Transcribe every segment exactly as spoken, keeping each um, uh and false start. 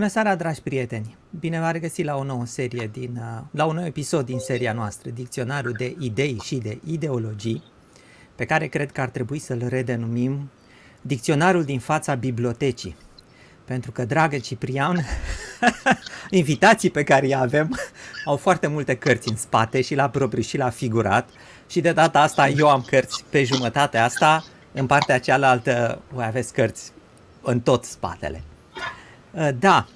Bună seara, dragi prieteni! Bine v-am regăsit la o nouă serie din, la un nou episod din seria noastră, Dicționarul de idei și de ideologii, pe care cred că ar trebui să-l redenumim Dicționarul din fața bibliotecii. Pentru că, dragă Ciprian, invitații pe care îi avem au foarte multe cărți în spate, și la propriu și la figurat, și de data asta eu am cărți pe jumătatea asta, în partea cealaltă voi aveți cărți în tot spatele. Da,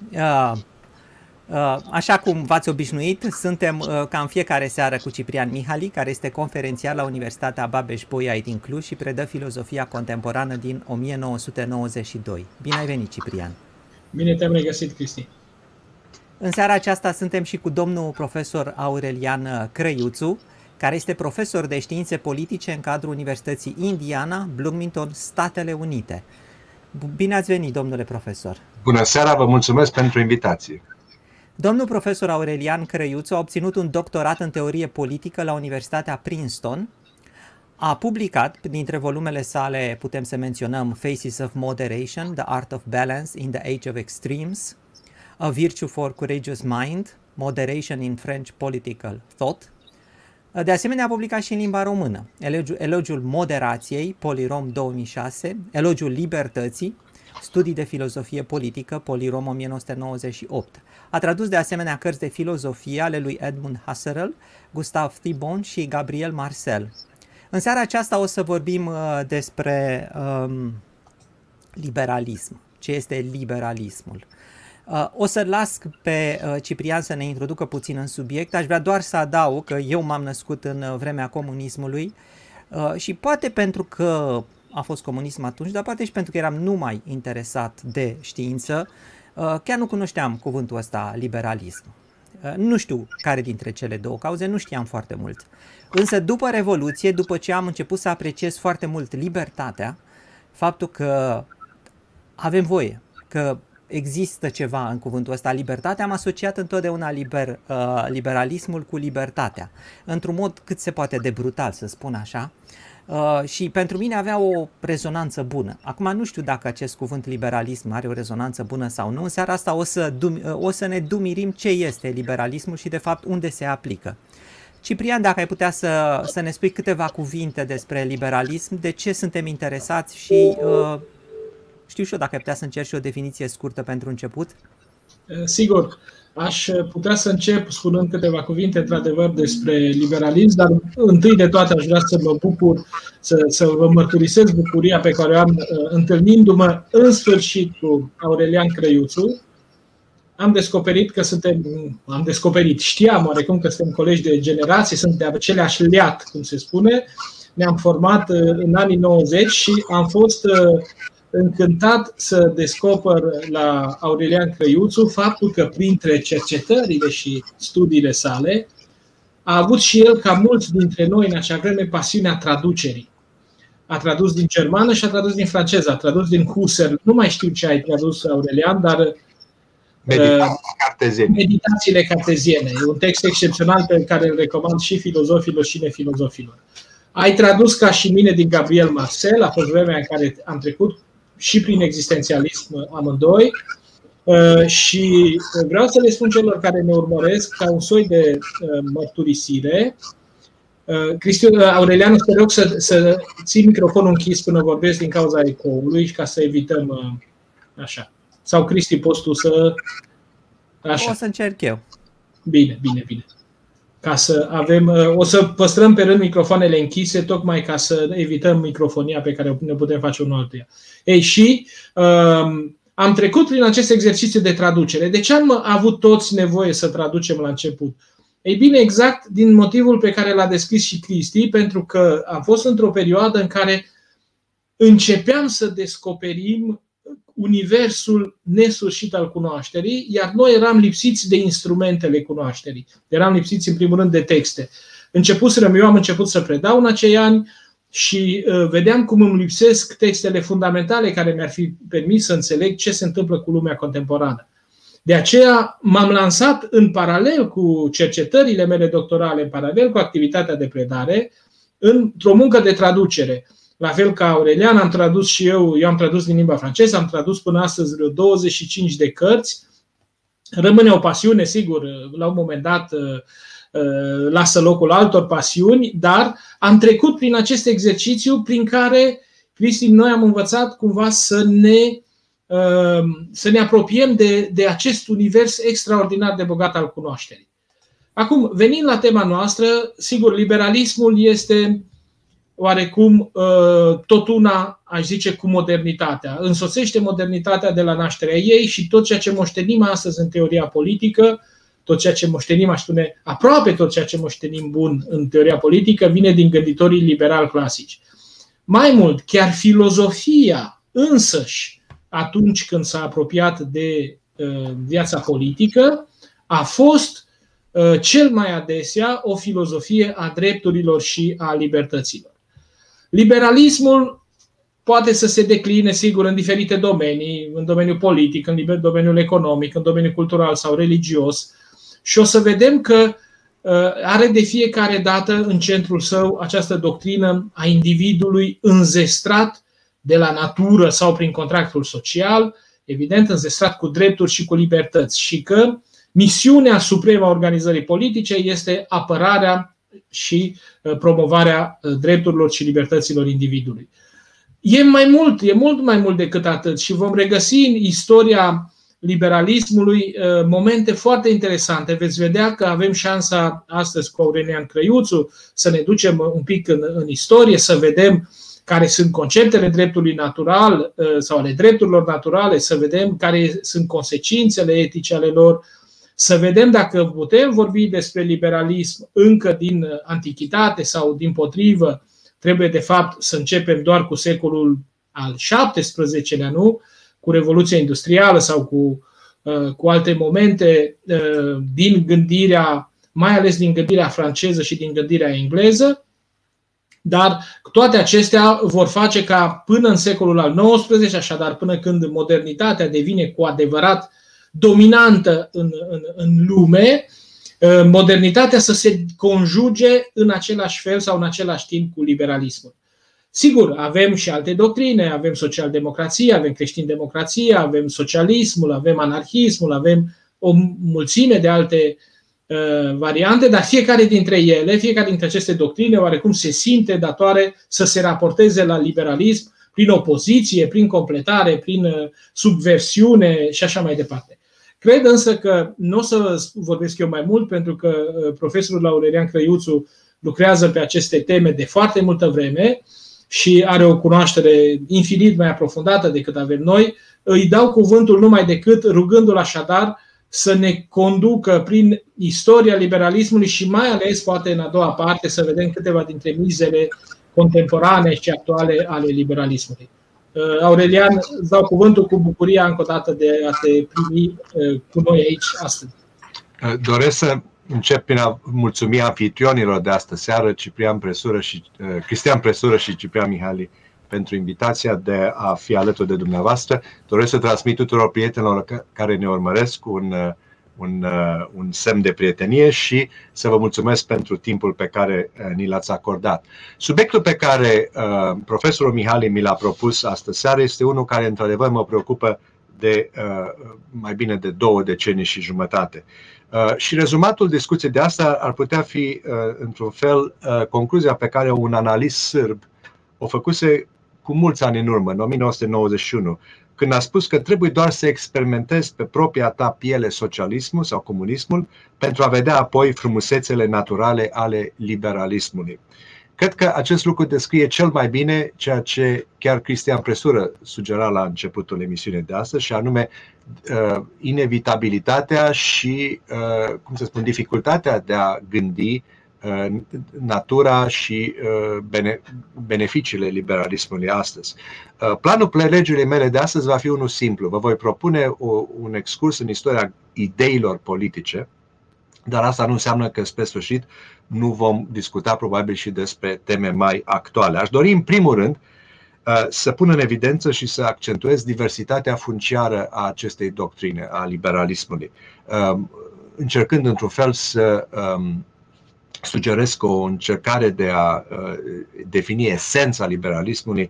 așa cum v-ați obișnuit, suntem ca în fiecare seară cu Ciprian Mihali, care este conferențiar la Universitatea Babeș-Bolyai din Cluj și predă filozofia contemporană din o mie nouă sute nouăzeci și doi. Bine ai venit, Ciprian! Bine te-am regăsit, Cristi! În seara aceasta suntem și cu domnul profesor Aurelian Crăiuțu, care este profesor de științe politice în cadrul Universității Indiana, Bloomington, Statele Unite. Bine ați venit, domnule profesor! Bună seara, vă mulțumesc pentru invitație! Domnul profesor Aurelian Crăiuțu a obținut un doctorat în teorie politică la Universitatea Princeton, a publicat, dintre volumele sale putem să menționăm Faces of Moderation, The Art of Balance in the Age of Extremes, A Virtue for Courageous Mind, Moderation in French Political Thought. De asemenea, a publicat și în limba română Elogiul Moderației, Polirom două mii șase, Elogiul Libertății, Studii de filozofie politică, Polirom o mie nouă sute nouăzeci și opt. A tradus de asemenea cărți de filozofie ale lui Edmund Husserl, Gustav Thibon și Gabriel Marcel. În seara aceasta o să vorbim uh, despre um, liberalism, ce este liberalismul. Uh, o să-l las pe uh, Ciprian să ne introducă puțin în subiect. Aș vrea doar să adaug că eu m-am născut în uh, vremea comunismului uh, și poate pentru că a fost comunism atunci, dar poate și pentru că eram numai interesat de știință, chiar nu cunoșteam cuvântul ăsta, liberalism. Nu știu care dintre cele două cauze, nu știam foarte mult. Însă după Revoluție, după ce am început să apreciez foarte mult libertatea, faptul că avem voie, că există ceva în cuvântul ăsta, libertate, am asociat întotdeauna liber, uh, liberalismul cu libertatea, într-un mod cât se poate de brutal, să spun așa. Uh, și pentru mine avea o rezonanță bună. Acum nu știu dacă acest cuvânt liberalism are o rezonanță bună sau nu. În seara asta o să, dum- o să ne dumirim ce este liberalismul și de fapt unde se aplică. Ciprian, dacă ai putea să, să ne spui câteva cuvinte despre liberalism, de ce suntem interesați și uh, știu și eu dacă ai putea să încerci și o definiție scurtă pentru început. Sigur, aș putea să încep spunând câteva cuvinte, într-adevăr, despre liberalism, dar întâi de toate aș vrea să vă bucur, să, să vă mărturisesc bucuria pe care o am întâlnindu-mă în sfârșit cu Aurelian Crăiuțu. Am descoperit că suntem, am descoperit, știam oarecum că suntem colegi de generație, suntem de aceleași leat, cum se spune. Ne-am format în anii nouăzeci și am fost încântat să descoper la Aurelian Crăiuțu faptul că printre cercetările și studiile sale a avut și el, ca mulți dintre noi în acea vreme, pasiunea traducerii. A tradus din germană și a tradus din franceză, a tradus din Husserl. Nu mai știu ce ai tradus, Aurelian, dar Meditații Meditațiile carteziene. E un text excepțional pe care îl recomand și filozofilor și nefilozofilor. Ai tradus, ca și mine, din Gabriel Marcel, a fost vremea în care am trecut și prin existențialism amândoi, și vreau să le spun celor care ne urmăresc, ca un soi de mărturisire. Cristian, Aurelian, te rog să, să ții microfonul închis până vorbesc din cauza ecoului, ca să evităm așa. Sau Cristi, poți tu să... Așa. O să încerc eu. Bine, bine, bine. Ca să avem, o să păstrăm pe rând microfoanele închise, tocmai ca să evităm microfonia pe care ne putem face unul altuia. Ei, și um, am trecut prin acest exercițiu de traducere. De ce am avut toți nevoie să traducem la început? Ei bine, exact din motivul pe care l-a descris și Cristi, pentru că am fost într-o perioadă în care începeam să descoperim universul nesfârșit al cunoașterii, iar noi eram lipsiți de instrumentele cunoașterii. Eram lipsiți, în primul rând, de texte. Începuserăm, eu am început să predau în acei ani și uh, vedeam cum îmi lipsesc textele fundamentale care mi-ar fi permis să înțeleg ce se întâmplă cu lumea contemporană. De aceea m-am lansat în paralel cu cercetările mele doctorale, în paralel cu activitatea de predare, într-o muncă de traducere. La fel ca Aurelian, am tradus și eu, eu am tradus din limba franceză, am tradus până astăzi douăzeci și cinci de cărți, Rămâne o pasiune, sigur, la un moment dat lasă locul altor pasiuni, dar am trecut prin acest exercițiu prin care, Cristi, noi am învățat cumva să ne, să ne apropiem de, de acest univers extraordinar de bogat al cunoașterii. Acum, venind la tema noastră, sigur, liberalismul este oarecum tot una, aș zice, cu modernitatea. Însoțește modernitatea de la nașterea ei și tot ceea ce moștenim astăzi în teoria politică, tot ceea ce moștenim, aș spune, aproape tot ceea ce moștenim bun în teoria politică, vine din gânditorii liberal clasici. Mai mult, chiar filozofia însăși, atunci când s-a apropiat de uh, viața politică, a fost uh, cel mai adesea o filozofie a drepturilor și a libertăților. Liberalismul poate să se decline, sigur, în diferite domenii, în domeniul politic, în domeniul economic, în domeniul cultural sau religios, și o să vedem că are de fiecare dată în centrul său această doctrină a individului înzestrat de la natură sau prin contractul social, evident înzestrat cu drepturi și cu libertăți, și că misiunea supremă a organizării politice este apărarea și promovarea drepturilor și libertăților individului. E mai mult, e mult mai mult decât atât și vom regăsi în istoria liberalismului momente foarte interesante. Veți vedea că avem șansa astăzi cu Aurelian Crăiuțu să ne ducem un pic în, în istorie, să vedem care sunt conceptele dreptului natural sau ale drepturilor naturale, să vedem care sunt consecințele etice ale lor, să vedem dacă putem vorbi despre liberalism încă din antichitate sau din potrivă. Trebuie, de fapt, să începem doar cu secolul al șaptesprezecelea, nu? Cu Revoluția Industrială sau cu, cu alte momente din gândirea, mai ales din gândirea franceză și din gândirea engleză, dar toate acestea vor face ca până în secolul al nouăsprezecelea, așadar până când modernitatea devine cu adevărat dominantă în, în, în lume, modernitatea să se conjuge în același fel sau în același timp cu liberalismul. Sigur, avem și alte doctrine, avem socialdemocrație, avem creștin-democrație, avem socialismul, avem anarhismul, avem o mulțime de alte uh, variante, dar fiecare dintre ele, fiecare dintre aceste doctrine oarecum se simte datoare să se raporteze la liberalism prin opoziție, prin completare, prin uh, subversiune și așa mai departe. Cred însă că nu o să vorbesc eu mai mult, pentru că profesorul Aurelian Crăiuțu lucrează pe aceste teme de foarte multă vreme și are o cunoaștere infinit mai aprofundată decât avem noi. Îi dau cuvântul numai decât rugându-l așadar să ne conducă prin istoria liberalismului și mai ales, poate în a doua parte, să vedem câteva dintre mizele contemporane și actuale ale liberalismului. Aurelian, îți dau cuvântul cu bucuria încă o dată de a te primi cu noi aici astăzi. Doresc să încep prin a mulțumi anfitrionilor de astă seară, Ciprian Presură și, Cristian Presură și Ciprian Mihali, pentru invitația de a fi alături de dumneavoastră. Doresc să transmit tuturor prietenilor care ne urmăresc un, un, un semn de prietenie și să vă mulțumesc pentru timpul pe care ni l-ați acordat. Subiectul pe care uh, profesorul Mihali mi l-a propus astă seară este unul care într-adevăr mă preocupă de uh, mai bine de două decenii și jumătate. Uh, și rezumatul discuției de asta ar putea fi, uh, într-un fel, uh, concluzia pe care un analist sârb o făcuse cu mulți ani în urmă, în o mie nouă sute nouăzeci și unu, când a spus că trebuie doar să experimentezi pe propria ta piele socialismul sau comunismul pentru a vedea apoi frumusețele naturale ale liberalismului. Cred că acest lucru descrie cel mai bine ceea ce chiar Cristian Presură sugera la începutul emisiunii de astăzi, și anume uh, inevitabilitatea și, uh, cum să spun, dificultatea de a gândi uh, natura și uh, bene beneficiile liberalismului astăzi. Uh, planul prelegului mele de astăzi va fi unul simplu. Vă voi propune o, un excurs în istoria ideilor politice, dar asta nu înseamnă că spre sfârșit nu vom discuta probabil și despre teme mai actuale. Aș dori în primul rând să pun în evidență și să accentuez diversitatea funciară a acestei doctrine, a liberalismului, încercând într-un fel să sugerez că o încercare de a defini esența liberalismului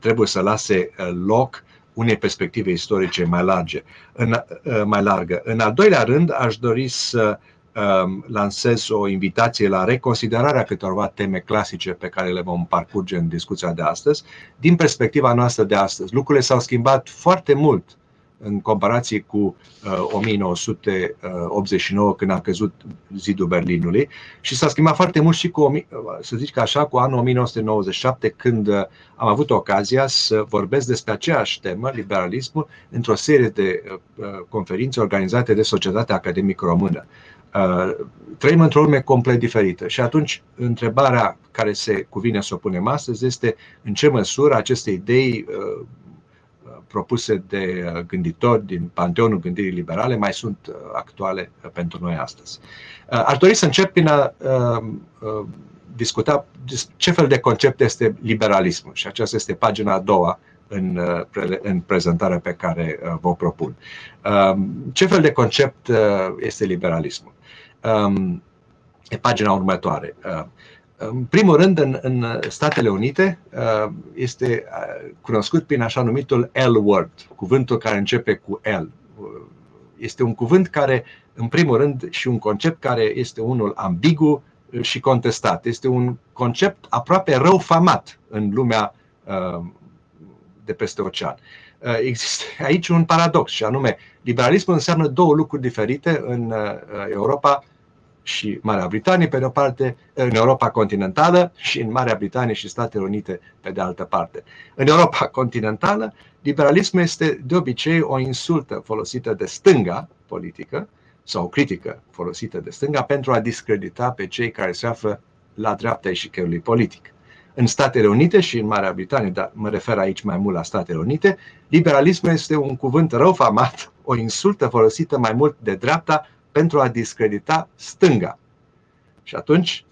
trebuie să lase loc unei perspective istorice mai large, în, mai largă. În al doilea rând, aș dori să um, lansez o invitație la reconsiderarea câtorva teme clasice pe care le vom parcurge în discuția de astăzi. Din perspectiva noastră de astăzi, lucrurile s-au schimbat foarte mult în comparație cu uh, o mie nouă sute optzeci și nouă, când a căzut zidul Berlinului, și s-a schimbat foarte mult și cu, să zic așa, cu anul o mie nouă sute nouăzeci și șapte, când uh, am avut ocazia să vorbesc despre aceeași temă, liberalismul, într-o serie de uh, conferințe organizate de Societatea Academică Română. Uh, trăim într-o lume complet diferită și atunci întrebarea care se cuvine să o punem astăzi este în ce măsură aceste idei uh, propuse de gânditori din panteonul gândirii liberale mai sunt actuale pentru noi astăzi. Aș dori să încep prin a discuta ce fel de concept este liberalismul, și aceasta este pagina a doua în, în prezentarea pe care vă propun. Ce fel de concept este liberalismul? E pagina următoare. În primul rând, în, în Statele Unite este cunoscut prin așa numitul L-word, cuvântul care începe cu L. Este un cuvânt care, în primul rând, și un concept care este unul ambigu și contestat. Este un concept aproape răufamat în lumea de peste ocean. Există aici un paradox, și anume, liberalismul înseamnă două lucruri diferite în Europa și Marea Britanie, pe de o parte, în Europa continentală, și în Marea Britanie și Statele Unite, pe de altă parte. În Europa continentală, liberalismul este de obicei o insultă folosită de stânga politică sau o critică folosită de stânga pentru a discredita pe cei care se află la dreapta eșicherului politic. În Statele Unite și în Marea Britanie, dar mă refer aici mai mult la Statele Unite, liberalismul este un cuvânt răufamat, o insultă folosită mai mult de dreapta pentru a discredita stânga. Și atunci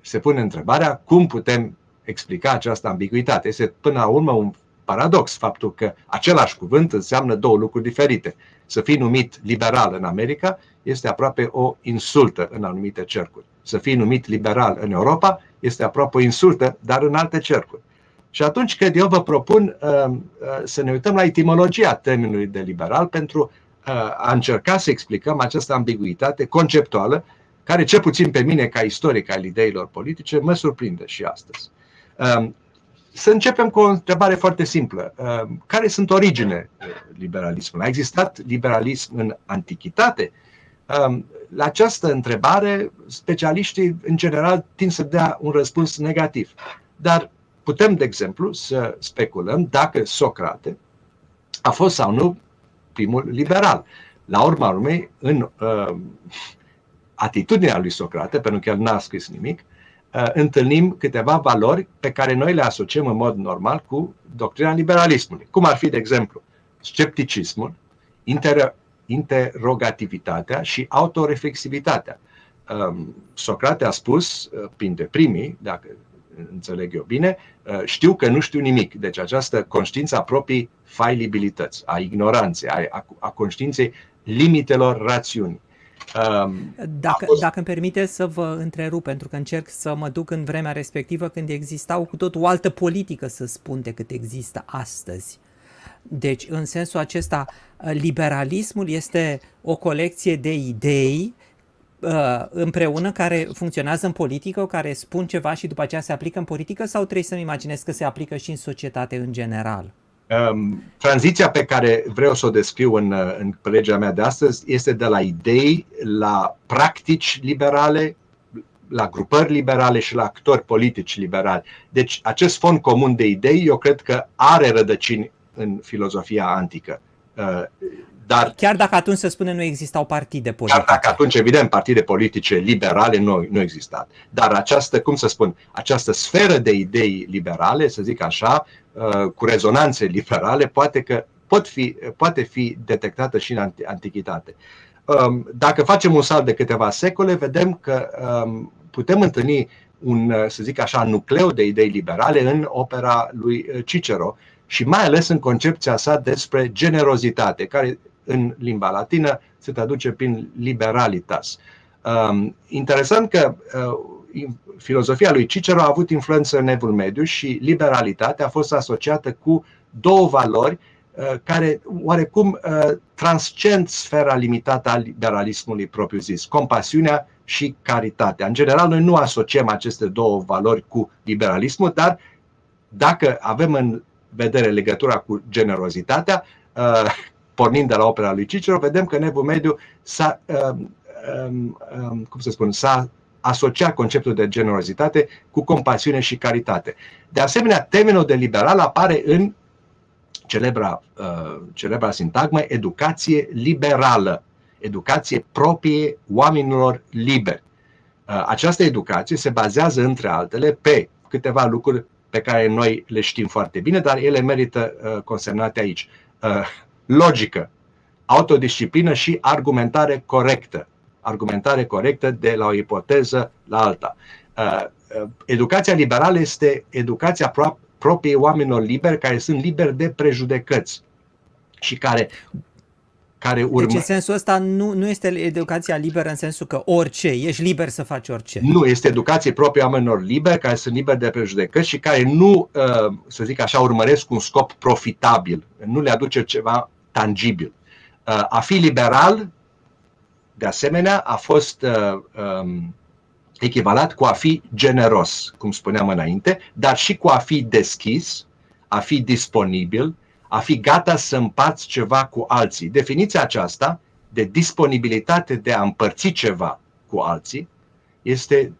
se pune întrebarea cum putem explica această ambiguitate. Este până la urmă un paradox faptul că același cuvânt înseamnă două lucruri diferite. Să fii numit liberal în America este aproape o insultă în anumite cercuri. Să fii numit liberal în Europa este aproape o insultă, dar în alte cercuri. Și atunci, cred eu, vă propun uh, să ne uităm la etimologia termenului de liberal pentru a încerca să explicăm această ambiguitate conceptuală care, cel puțin pe mine ca istoric al ideilor politice, mă surprinde și astăzi. Să începem cu o întrebare foarte simplă. Care sunt originele liberalismului? A existat liberalism în antichitate? La această întrebare, specialiștii în general tind să dea un răspuns negativ. Dar putem, de exemplu, să speculăm dacă Socrate a fost sau nu primul liberal. La urma urmei, în uh, atitudinea lui Socrate, pentru că el n-a scris nimic, uh, întâlnim câteva valori pe care noi le asociem în mod normal cu doctrina liberalismului. Cum ar fi, de exemplu, scepticismul, inter interogativitatea și autoreflexivitatea. Uh, Socrate a spus, uh, printre primii, dacă înțeleg eu bine, știu că nu știu nimic. Deci această conștiință a proprii failibilități, a ignoranței, a, a conștiinței limitelor rațiunii. Dacă, fost... dacă îmi permite să vă întrerup, pentru că încerc să mă duc în vremea respectivă, când existau cu tot o altă politică, să spun, decât există astăzi. Deci, în sensul acesta, liberalismul este o colecție de idei împreună, care funcționează în politică, care spun ceva și după aceea se aplică în politică, sau trebuie să-mi imaginez că se aplică și în societate în general? Um, tranziția pe care vreau să o descriu în, în prelegea mea de astăzi este de la idei la practici liberale, la grupări liberale și la actori politici liberali. Deci acest fond comun de idei eu cred că are rădăcini în filozofia antică. Uh, Dar, chiar dacă atunci, să spunem, nu existau partide politice. Chiar dacă atunci, evident, partide politice liberale nu, nu existau. Dar această, cum să spun, această sferă de idei liberale, să zic așa, cu rezonanțe liberale, poate că pot fi, poate fi detectată și în antichitate. Dacă facem un salt de câteva secole, vedem că putem întâlni un, să zic așa, nucleu de idei liberale în opera lui Cicero și mai ales în concepția sa despre generozitate, care în limba latină se traduce prin liberalitas. Um, interesant că uh, filozofia lui Cicero a avut influență în Evul Mediu și liberalitatea a fost asociată cu două valori care oarecum transcend sfera limitată a liberalismului propriu-zis, compasiunea și caritatea. În general, noi nu asociem aceste două valori cu liberalismul, dar dacă avem în vedere legătura cu generozitatea, pornind de la opera lui Cicero, vedem că în Evul Mediu s-a, cum să spun, s-a asociat conceptul de generozitate cu compasiune și caritate. De asemenea, termenul de liberal apare în celebra, celebra sintagmă educație liberală, educație proprie oamenilor liberi. Această educație se bazează, între altele, pe câteva lucruri pe care noi le știm foarte bine, dar ele merită consemnate aici. Logică, autodisciplină și argumentare corectă. Argumentare corectă de la o ipoteză la alta. Educația liberală este educația proprie oamenilor liberi, care sunt liberi de prejudecăți și care... care urmă. Deci în sensul ăsta nu, nu este educația liberă în sensul că orice, ești liber să faci orice. Nu, este educație proprie oamenilor liberi, care sunt liberi de prejudecăți și care nu, să zic așa, urmăresc un scop profitabil, nu le aduce ceva tangibil. A fi liberal, de asemenea, a fost echivalat cu a fi generos, cum spuneam înainte, dar și cu a fi deschis, a fi disponibil, a fi gata să împarți ceva cu alții. Definiția aceasta de disponibilitate de a împărți ceva cu alții este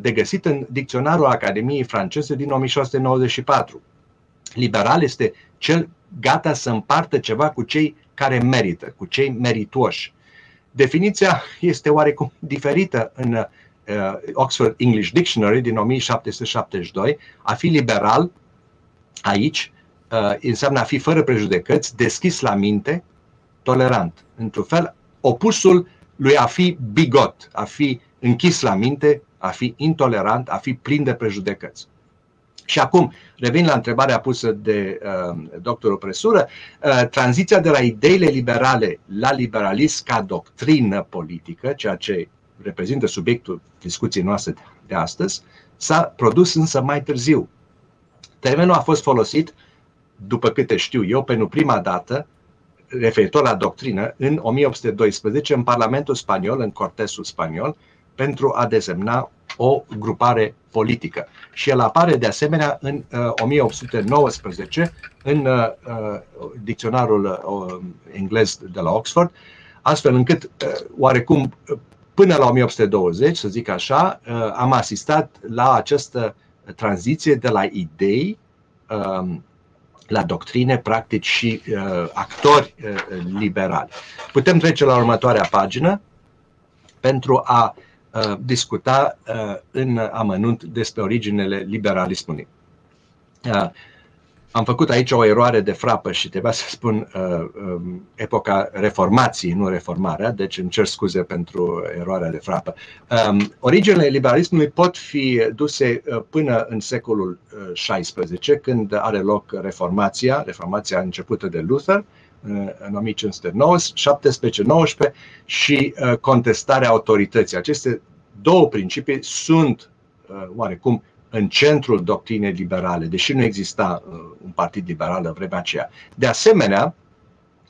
de găsit în dicționarul Academiei franceze din o mie șase sute nouăzeci și patru. Liberal este cel gata să împartă ceva cu cei care merită, cu cei meritoși. Definiția este oarecum diferită în Oxford English Dictionary din o mie șapte sute șaptezeci și doi. A fi liberal aici înseamnă a fi fără prejudecăți, deschis la minte, tolerant. Într-un fel, opusul lui a fi bigot, a fi închis la minte, a fi intolerant, a fi plin de prejudecăți. Și acum, revin la întrebarea pusă de uh, doctorul Presură, uh, tranziția de la ideile liberale la liberalism ca doctrină politică, ceea ce reprezintă subiectul discuției noastre de astăzi, s-a produs însă mai târziu. Termenul a fost folosit, după câte știu eu, pentru prima dată, referitor la doctrină, în o mie opt sute doisprezece, în Parlamentul Spaniol, în Cortesul Spaniol, pentru a desemna o grupare politică. Și el apare de asemenea în uh, o mie opt sute nouăsprezece, în uh, uh, dicționarul uh, englez de la Oxford, astfel încât, uh, oarecum, până la o mie opt sute douăzeci, să zic așa, uh, am asistat la această tranziție de la idei, uh, la doctrine, practici și uh, actori uh, liberali. Putem trece la următoarea pagină pentru a uh, discuta uh, în amănunt despre originele liberalismului. Uh, am făcut aici o eroare de frapă și trebuia să spun uh, uh, epoca reformației, nu reformarea, deci îmi cer scuze pentru eroarea de frapă. Uh, originele liberalismului pot fi duse uh, până în secolul șaisprezece, când are loc reformația, reformația începută de Luther uh, în o mie cinci sute șaptesprezece nouăsprezece și uh, contestarea autorității. Aceste două principii sunt uh, oarecum în centrul doctrinei liberale, deși nu exista uh, un partid liberal în vremea aceea. De asemenea,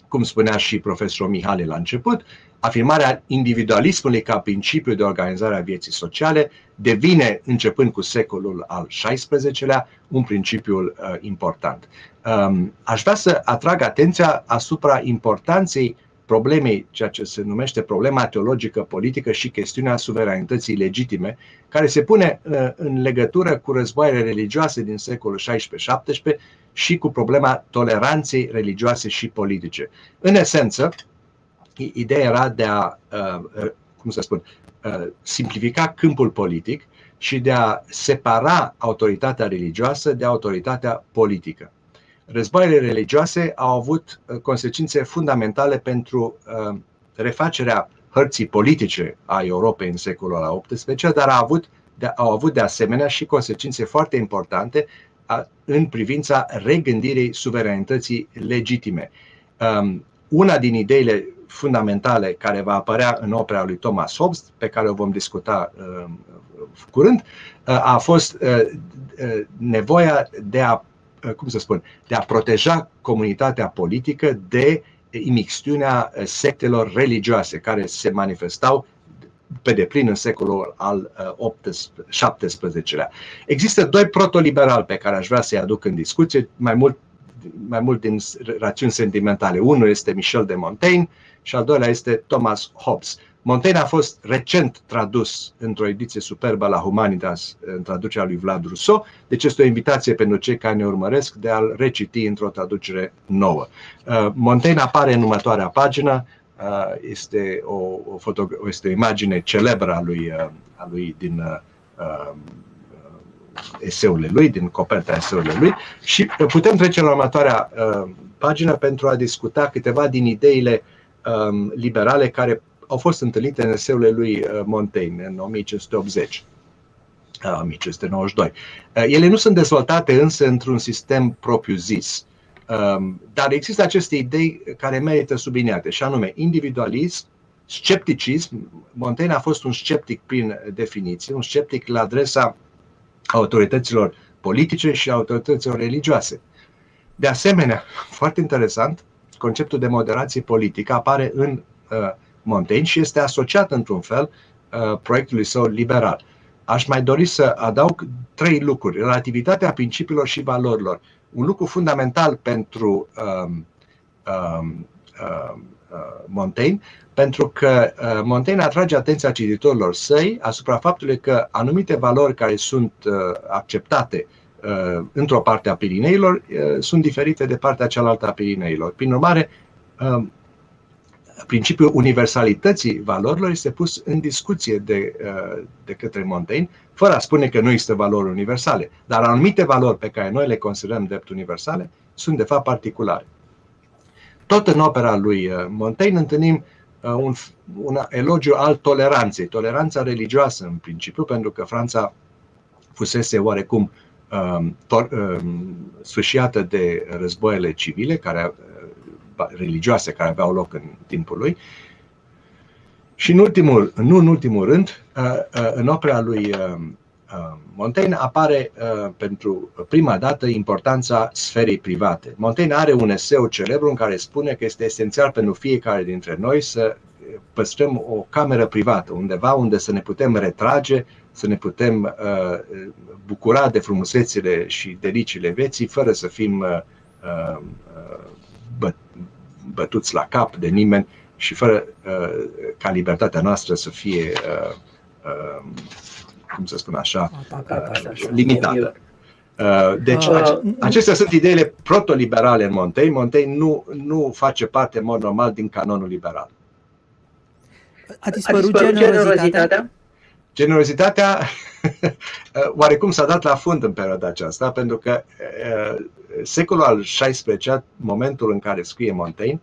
cum spunea și profesorul Mihali la început, afirmarea individualismului ca principiu de organizare a vieții sociale devine, începând cu secolul al șaisprezecelea, un principiu uh, important. Um, aș vrea să atrag atenția asupra importanței problemei, ceea ce se numește problema teologică politică și chestiunea suveranității legitime, care se pune în legătură cu războaiele religioase din secolul șaisprezece șaptesprezece și cu problema toleranței religioase și politice. În esență, ideea era de a, cum să spun, simplifica câmpul politic și de a separa autoritatea religioasă de autoritatea politică. Războaiele religioase au avut consecințe fundamentale pentru uh, refacerea hărții politice a Europei în secolul al optsprezecelea, dar au avut, de, au avut de asemenea și consecințe foarte importante a, în privința regândirii suveranității legitime. Um, una din ideile fundamentale care va apărea în opera lui Thomas Hobbes, pe care o vom discuta um, curând, a fost uh, nevoia de a cum să spun, de a proteja comunitatea politică de imixtiunea sectelor religioase care se manifestau pe deplin în secolul al șaptesprezecelea. Există doi protoliberali pe care aș vrea să-i aduc în discuție, mai mult, mai mult din rațiuni sentimentale. Unul este Michel de Montaigne și al doilea este Thomas Hobbes. Montaigne a fost recent tradus într-o ediție superbă la Humanitas, în traducerea lui Vlad Rousseau, deci este o invitație pentru cei care ne urmăresc de a-l reciti într-o traducere nouă. Montaigne apare în următoarea pagină, este o, o, fotogra- este o imagine celebră a lui, a lui din uh, eseurile lui, din coperta eseurilor lui, și putem trece la următoarea uh, pagină pentru a discuta câteva din ideile um, liberale care au fost întâlnite în eseurile lui Montaigne în o mie cinci sute optzeci, o mie cinci sute nouăzeci și doi. Ele nu sunt dezvoltate însă într-un sistem propriu-zis, dar există aceste idei care merită subliniate, și anume individualism, scepticism. Montaigne a fost un sceptic prin definiție, un sceptic la adresa autorităților politice și autorităților religioase. De asemenea, foarte interesant, conceptul de moderație politică apare în Montaigne și este asociat într-un fel proiectului său liberal. Aș mai dori să adaug trei lucruri: relativitatea principiilor și valorilor. Un lucru fundamental pentru um, um, um, Montaigne, pentru că Montaigne atrage atenția cititorilor săi asupra faptului că anumite valori care sunt acceptate uh, într-o parte a Pirineilor uh, sunt diferite de partea cealaltă a Pirineilor. Prin urmare, uh, principiul universalității valorilor este pus în discuție de, de către Montaigne, fără a spune că nu există valori universale, dar anumite valori pe care noi le considerăm drept universale sunt de fapt particulare. Tot în opera lui Montaigne întâlnim un, un elogiu al toleranței, toleranța religioasă în principiu, pentru că Franța fusese oarecum um, tor, um, sfâșiată de războaiele civile care religioase care aveau loc în timpul lui. Și în ultimul, nu în ultimul rând, în opera lui Montaigne apare pentru prima dată importanța sferei private. Montaigne are un eseu celebru în care spune că este esențial pentru fiecare dintre noi să păstrăm o cameră privată, undeva unde să ne putem retrage, să ne putem bucura de frumusețile și deliciile vieții fără să fim bătuți la cap de nimeni și fără uh, ca libertatea noastră să fie, uh, uh, cum să spun așa, uh, limitată. Uh, deci ace- acestea sunt ideile proto-liberale în Montaigne. Montaigne nu, nu face parte în mod normal din canonul liberal. A dispărut generozitatea? Generozitatea oarecum s-a dat la fund în perioada aceasta, pentru că uh, secolul al șaisprezecelea, momentul în care scrie Montaigne,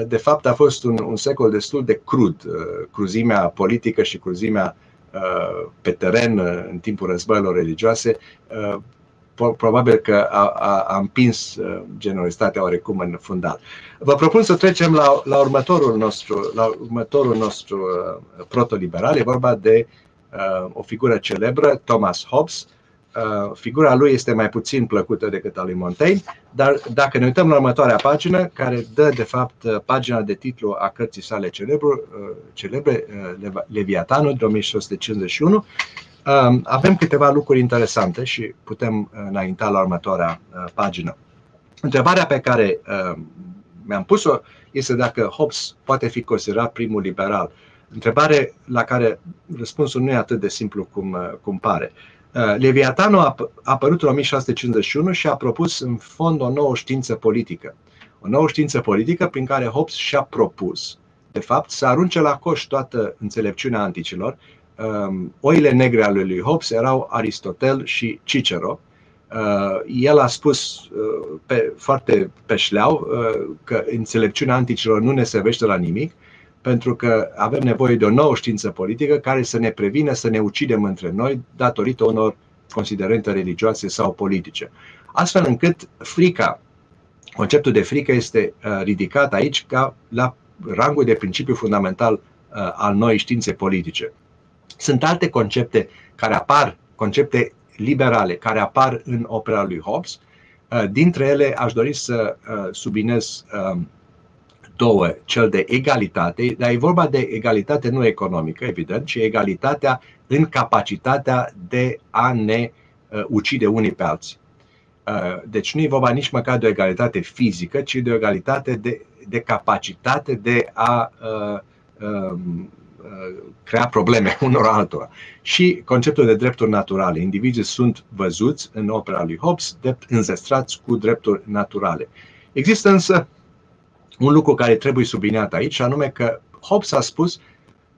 uh, de fapt a fost un, un secol destul de crud. Uh, cruzimea politică și cruzimea uh, pe teren uh, în timpul războaielor religioase uh, po- probabil că a, a, a împins uh, generozitatea oarecum în fundal. Vă propun să trecem la, la următorul nostru, la următorul nostru uh, proto-liberal. E vorba de Uh, o figură celebră, Thomas Hobbes. Uh, figura lui este mai puțin plăcută decât a lui Montaigne, dar dacă ne uităm la următoarea pagină, care dă de fapt pagina de titlu a cărții sale celebru, uh, celebre, uh, Leviatanul, de o mie șase sute cincizeci și unu, uh, avem câteva lucruri interesante și putem înainta la următoarea uh, pagină. Întrebarea pe care uh, mi-am pus-o este dacă Hobbes poate fi considerat primul liberal. Întrebare la care răspunsul nu e atât de simplu cum, cum pare. Leviatanul a apărut în o mie șase sute cincizeci și unu și a propus în fond o nouă știință politică. O nouă știință politică prin care Hobbes și-a propus, de fapt, să arunce la coș toată înțelepciunea anticilor. Oile negre ale lui Hobbes erau Aristotel și Cicero. El a spus pe, foarte pe șleau că înțelepciunea anticilor nu ne servește la nimic, pentru că avem nevoie de o nouă știință politică care să ne prevină să ne ucidem între noi datorită unor considerente religioase sau politice. Astfel încât frica, conceptul de frică este ridicat aici ca la rangul de principiu fundamental al noii științe politice. Sunt alte concepte care apar, concepte liberale, care apar în opera lui Hobbes, Dintre ele aș dori să subliniez două, cel de egalitate, dar e vorba de egalitate nu economică, evident, ci egalitatea în capacitatea de a ne ucide unii pe alții. Deci nu e vorba nici măcar de o egalitate fizică, ci de o egalitate de, de capacitate de a uh, uh, crea probleme unor altora. Și conceptul de drepturi naturale. Indivizii sunt văzuți în opera lui Hobbes drept înzestrați cu drepturi naturale. Există însă un lucru care trebuie subliniat aici, anume că Hobbes a spus,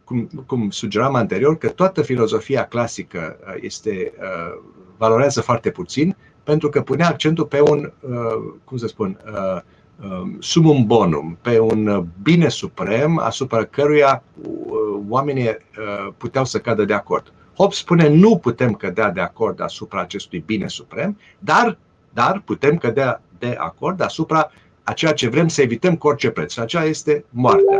cum, cum sugeram anterior, că toată filozofia clasică este, uh, valorează foarte puțin, pentru că punea accentul pe un, uh, cum să spun, uh, uh, sumum bonum, pe un bine suprem asupra căruia uh, oamenii uh, puteau să cadă de acord. Hobbes spune, nu putem cădea de acord asupra acestui bine suprem, dar, dar putem cădea de acord asupra a ceea ce vrem să evităm cu orice preț. Și aceea este moartea.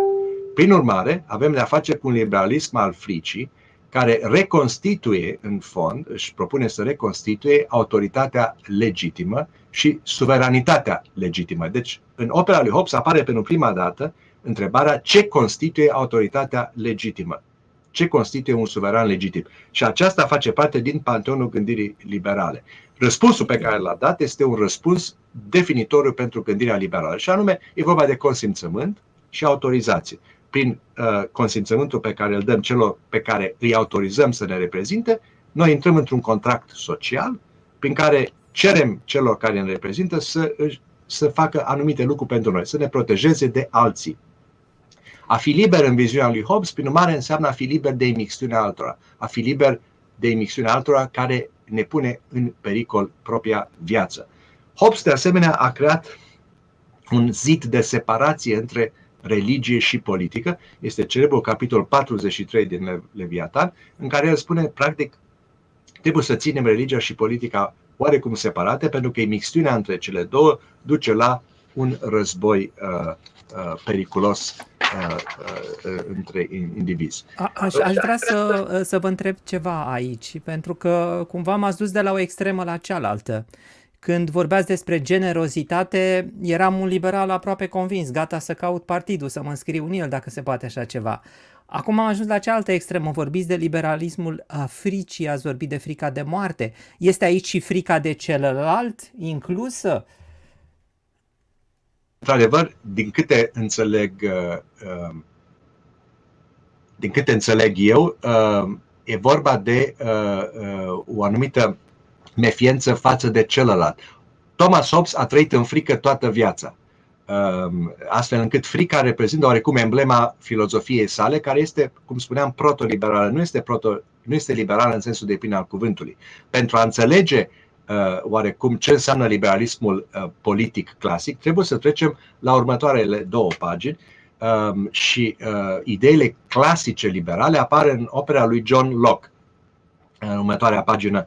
Prin urmare, avem de-a face cu un liberalism al fricii, care reconstituie în fond, își propune să reconstituie autoritatea legitimă și suveranitatea legitimă. Deci, în opera lui Hobbes apare pentru prima dată întrebarea ce constituie autoritatea legitimă, ce constituie un suveran legitim. Și aceasta face parte din panteonul gândirii liberale. Răspunsul pe care l-a dat este un răspuns definitoriu pentru gândirea liberală, și anume e vorba de consimțământ și autorizație. Prin uh, consimțământul pe care îl dăm celor pe care îi autorizăm să ne reprezinte, noi intrăm într-un contract social prin care cerem celor care ne reprezintă să, să facă anumite lucruri pentru noi, să ne protejeze de alții. A fi liber în viziunea lui Hobbes, prin urmare, înseamnă a fi liber de imixtiunea altora, a fi liber de imixtiunea altora care ne pune în pericol propria viață. Hobbes, de asemenea, a creat un zid de separație între religie și politică. Este celebrul capitol patruzeci și trei din Leviatan, în care el spune, practic, trebuie să ținem religia și politica oarecum separate, pentru că imixtiunea între cele două duce la un război uh, uh, periculos uh, uh, între indivizi. A, aș, aș vrea să, să vă întreb ceva aici, pentru că cumva m-ați dus de la o extremă la cealaltă. Când vorbeați despre generozitate, eram un liberal aproape convins, gata să caut partidul, să mă înscriu în el dacă se poate așa ceva. Acum am ajuns la cealaltă extremă, vorbiți de liberalismul fricii, ați vorbit de frica de moarte. Este aici și frica de celălalt inclusă? Într-adevăr, din câte înțeleg, din câte înțeleg eu, e vorba de o anumită mefiență față de celălalt. Thomas Hobbes a trăit în frică toată viața, astfel încât frica reprezintă oarecum emblema filozofiei sale, care este, cum spuneam, proto-liberală. Nu este, proto, nu este liberală în sensul de plin al cuvântului. Pentru a înțelege oarecum ce înseamnă liberalismul politic clasic, trebuie să trecem la următoarele două pagini și ideile clasice liberale apar în opera lui John Locke. În următoarea pagină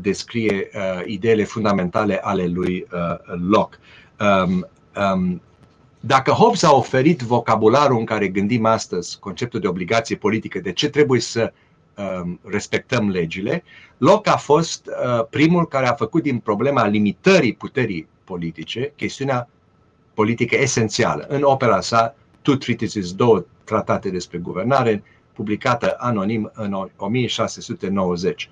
descrie uh, ideile fundamentale ale lui uh, Locke. Um, um, dacă Hobbes a oferit vocabularul în care gândim astăzi, conceptul de obligație politică, de ce trebuie să um, respectăm legile, Locke a fost uh, primul care a făcut din problema limitării puterii politice chestiunea politică esențială. În opera sa, Two Treatises, două tratate despre guvernare, publicată anonim în o mie șase sute nouăzeci.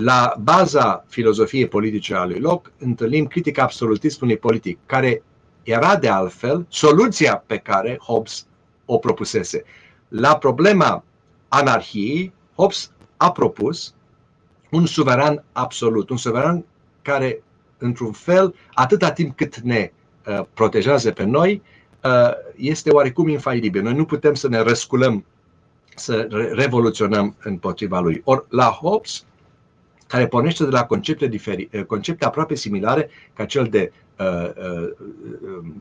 La baza filozofiei politice a lui Locke întâlnim critica absolutismului politic, care era de altfel soluția pe care Hobbes o propusese. La problema anarhiei, Hobbes a propus un suveran absolut, un suveran care, într-un fel, atâta timp cât ne uh, protejează pe noi, uh, este oarecum infailibil. Noi nu putem să ne răsculăm, să re revoluționăm împotriva lui. Or, la Hobbes, care pornește de la concepte, diferi, concepte aproape similare ca cel de uh, uh,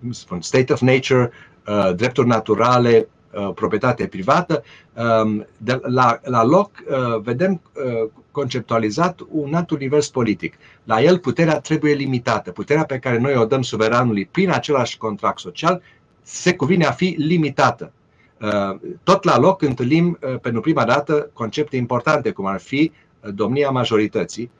spun, state of nature, uh, drepturi naturale, uh, proprietate privată. Uh, de la, la Locke uh, vedem uh, conceptualizat un alt univers politic. La el puterea trebuie limitată. Puterea pe care noi o dăm suveranului prin același contract social se cuvine a fi limitată. Uh, tot la Locke întâlnim uh, pentru prima dată concepte importante, cum ar fi domnia majorității,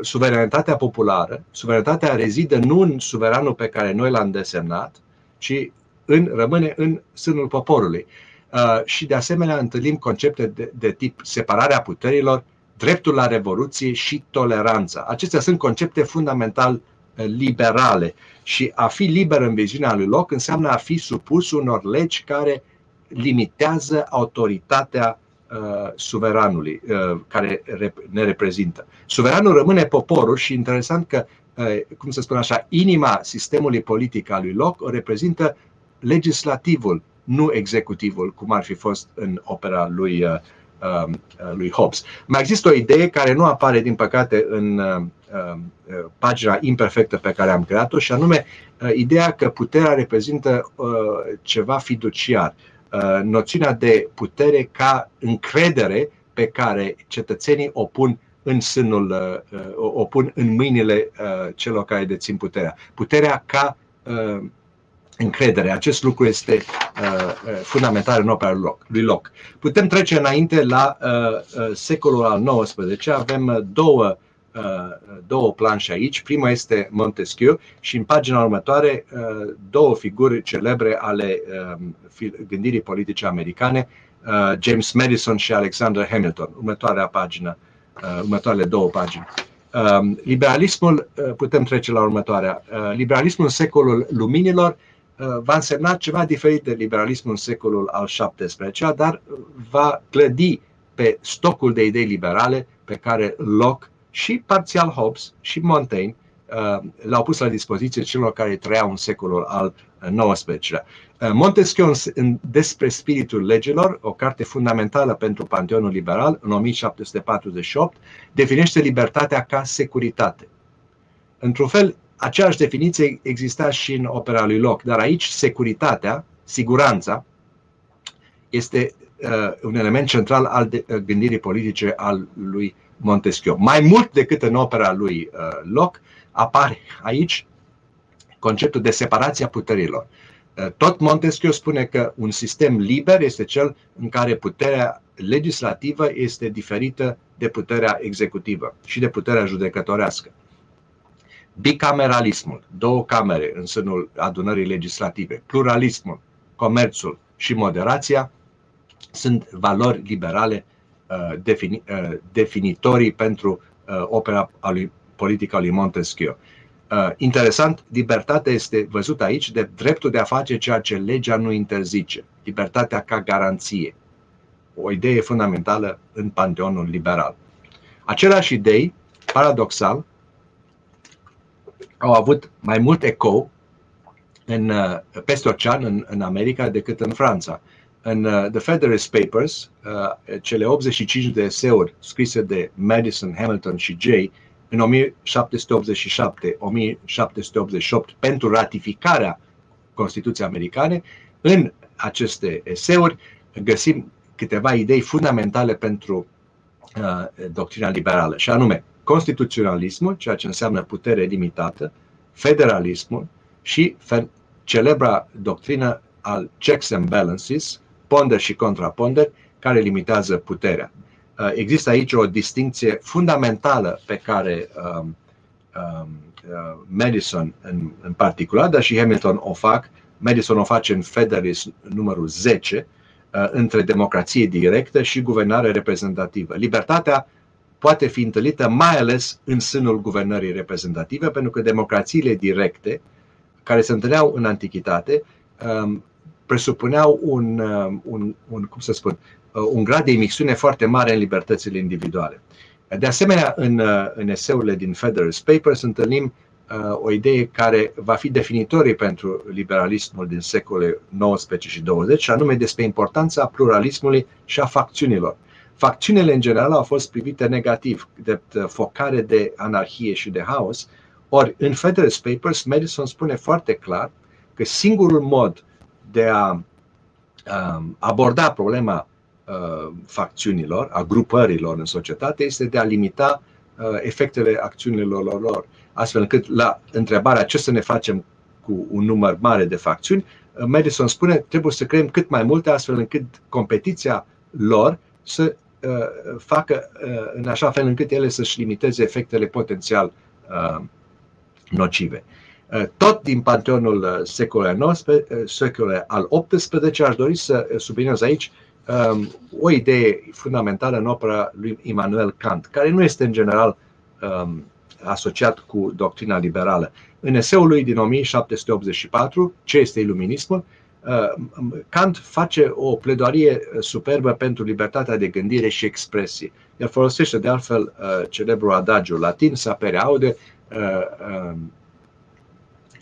suveranitatea populară, suveranitatea rezidă nu în suveranul pe care noi l-am desemnat, ci în, rămâne în sânul poporului. Uh, și de asemenea întâlnim concepte de, de tip separarea puterilor, dreptul la revoluție și toleranța. Acestea sunt concepte fundamental liberale și a fi liber în viziunea lui Locke înseamnă a fi supus unor legi care limitează autoritatea uh, suveranului uh, care ne reprezintă. Suveranul rămâne poporul și interesant că, uh, cum să spun așa, inima sistemului politic al lui Locke o reprezintă legislativul, nu executivul, cum ar fi fost în opera lui, uh, uh, lui Hobbes. Mai există o idee care nu apare, din păcate, în uh, uh, pagina imperfectă pe care am creat-o, și anume uh, ideea că puterea reprezintă uh, ceva fiduciar, uh, noțiunea de putere ca încredere pe care cetățenii o pun în sânul, uh, o pun în mâinile uh, celor care dețin puterea. Puterea ca uh, încredere. Acest lucru este uh, fundamental în opera lui Locke. Putem trece înainte la uh, secolul al nouăsprezecelea. Avem două, uh, două planșe aici. Prima este Montesquieu și în pagina următoare uh, două figuri celebre ale uh, gândirii politice americane, uh, James Madison și Alexander Hamilton. Următoarea pagină, uh, următoarele două pagini. Uh, liberalismul, uh, putem trece la următoarea, uh, liberalismul în secolul luminilor va însemna ceva diferit de liberalismul în secolul al șaptesprezecelea, dar va clădi pe stocul de idei liberale pe care Locke și parțial Hobbes și Montaigne l-au pus la dispoziție celor care trăiau în secolul al nouăsprezecelea. Montesquieu în Despre spiritul legilor, o carte fundamentală pentru panteonul liberal, în o mie șapte sute patruzeci și opt, definește libertatea ca securitate. Într-un fel, aceeași definiție exista și în opera lui Locke, dar aici securitatea, siguranța, este uh, un element central al de, uh, gândirii politice al lui Montesquieu. Mai mult decât în opera lui uh, Locke, apare aici conceptul de separația puterilor. Uh, tot Montesquieu spune că un sistem liber este cel în care puterea legislativă este diferită de puterea executivă și de puterea judecătorească. Bicameralismul, două camere în sânul adunării legislative, pluralismul, comerțul și moderația sunt valori liberale uh, defini, uh, definitorii pentru uh, opera a lui, politică a lui Montesquieu. Uh, interesant, libertatea este văzută aici de dreptul de a face ceea ce legea nu interzice, libertatea ca garanție, o idee fundamentală în panteonul liberal. Aceleași idei, paradoxal, au avut mai mult ecou în, peste ocean în, în America decât în Franța. În uh, The Federalist Papers, uh, cele optzeci și cinci de eseuri scrise de Madison, Hamilton și Jay în o mie șapte sute optzeci și șapte - o mie șapte sute optzeci și opt pentru ratificarea Constituției americane, în aceste eseuri găsim câteva idei fundamentale pentru uh, doctrina liberală, și anume constituționalismul, ceea ce înseamnă putere limitată, federalismul și fe celebra doctrină al checks and balances, ponderi și contraponderi, care limitează puterea. Există aici o distincție fundamentală pe care um, um, Madison în, în particular, dar și Hamilton o fac, Madison o face în Federalist numărul zece, uh, între democrație directă și guvernare reprezentativă. Libertatea poate fi întâlnită mai ales în sânul guvernării reprezentative, pentru că democrațiile directe, care se întâlneau în antichitate, presupuneau un, un, un, cum să spun, un grad de imixtiune foarte mare în libertățile individuale. De asemenea, în, în eseurile din Federalist Papers întâlnim o idee care va fi definitorie pentru liberalismul din secolele nouăsprezece și douăzeci, și anume despre importanța pluralismului și a facțiunilor. Facțiunile în general au fost privite negativ, drept focare de anarhie și de haos, ori în Federalist Papers Madison spune foarte clar că singurul mod de a um, aborda problema uh, facțiunilor, a grupărilor în societate, este de a limita uh, efectele acțiunilor lor, astfel încât la întrebarea ce să ne facem cu un număr mare de facțiuni, Madison spune trebuie să creăm cât mai multe astfel încât competiția lor să uh, facă uh, în așa fel încât ele să-și limiteze efectele potențial uh, nocive. Uh, tot din panteonul secolului al optsprezecelea aș dori să subliniez aici uh, o idee fundamentală în opera lui Immanuel Kant, care nu este în general uh, asociat cu doctrina liberală. În eseul lui din o mie șapte sute optzeci și patru, Ce este iluminismul?, Kant face o pledoarie superbă pentru libertatea de gândire și expresie. El folosește de altfel celebrul adagiu latin, sapere aude,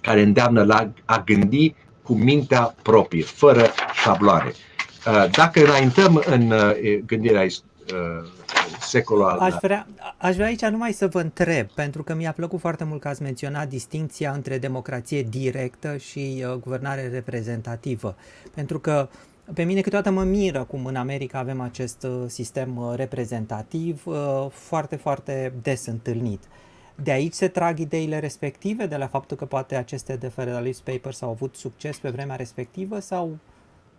care îndeamnă la a gândi cu mintea proprie, fără șabloane. Dacă înaintăm în gândirea seculară. Aș vrea, aș vrea aici numai să vă întreb, pentru că mi-a plăcut foarte mult că ați menționat distinția între democrație directă și uh, guvernare reprezentativă. Pentru că pe mine câteodată mă miră cum în America avem acest uh, sistem uh, reprezentativ uh, foarte, foarte des întâlnit. De aici se trag ideile respective, de la faptul că poate aceste The Federalist Papers au avut succes pe vremea respectivă sau...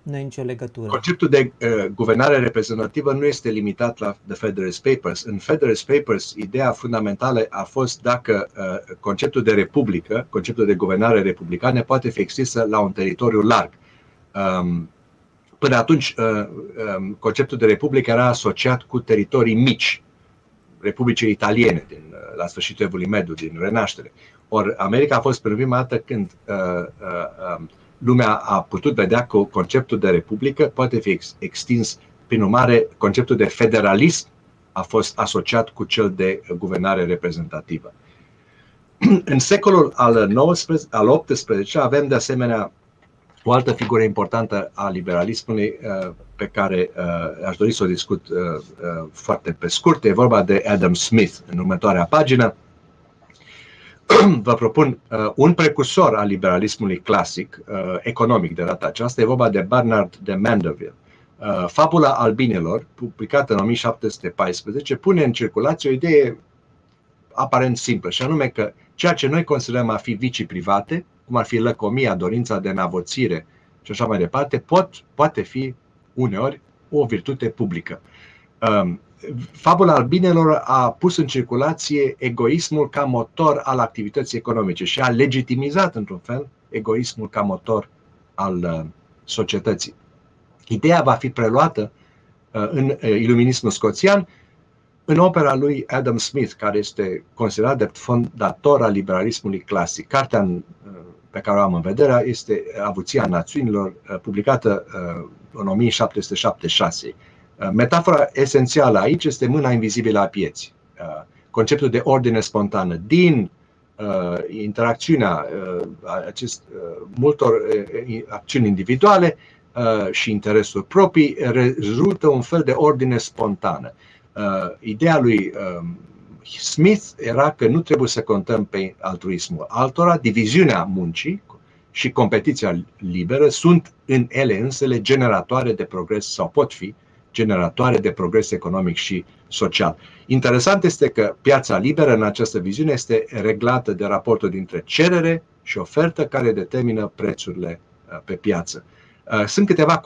Nu e nicio legătură. Conceptul de uh, guvernare reprezentativă nu este limitat la The Federalist Papers. În Federalist Papers, ideea fundamentală a fost dacă uh, conceptul de republică, conceptul de guvernare republicană, poate fi extinsă la un teritoriu larg. Um, până atunci, uh, um, conceptul de republică era asociat cu teritorii mici, republicile italiene, din, uh, la sfârșitul evului mediu, din Renaștere. Ori America a fost prima dată când... Uh, uh, um, lumea a putut vedea că conceptul de republică poate fi extins. Prin urmare, conceptul de federalism a fost asociat cu cel de guvernare reprezentativă. În secolul al optsprezecelea avem de asemenea o altă figură importantă a liberalismului pe care aș dori să o discut foarte pe scurt. E vorba de Adam Smith. În următoarea pagină vă propun uh, un precursor al liberalismului clasic, uh, economic de data aceasta. E vorba de Bernard de Mandeville. Uh, Fabula albinelor, publicată în o mie șapte sute paisprezece, pune în circulație o idee aparent simplă, și anume că ceea ce noi considerăm a fi vicii private, cum ar fi lăcomia, dorința de înavoțire și așa mai departe, pot, poate fi uneori o virtute publică. Uh, Fabula albinelor a pus în circulație egoismul ca motor al activității economice și a legitimizat, într-un fel, egoismul ca motor al societății. Ideea va fi preluată în iluminismul scoțian, în opera lui Adam Smith, care este considerat de fondator al liberalismului clasic. Cartea pe care o am în vedere este Avuția Națiunilor, publicată în o mie șapte sute șaptezeci și șase. Metafora esențială aici este mâna invizibilă a pieții, conceptul de ordine spontană. Din uh, interacțiunea uh, acest, uh, multor uh, acțiuni individuale uh, și interesuri proprii rezultă un fel de ordine spontană. Uh, ideea lui uh, Smith era că nu trebuie să contăm pe altruismul altora, diviziunea muncii și competiția liberă sunt în ele însele generatoare de progres sau pot fi generatoare de progres economic și social. Interesant este că piața liberă în această viziune este reglată de raportul dintre cerere și ofertă, care determină prețurile pe piață. Sunt câteva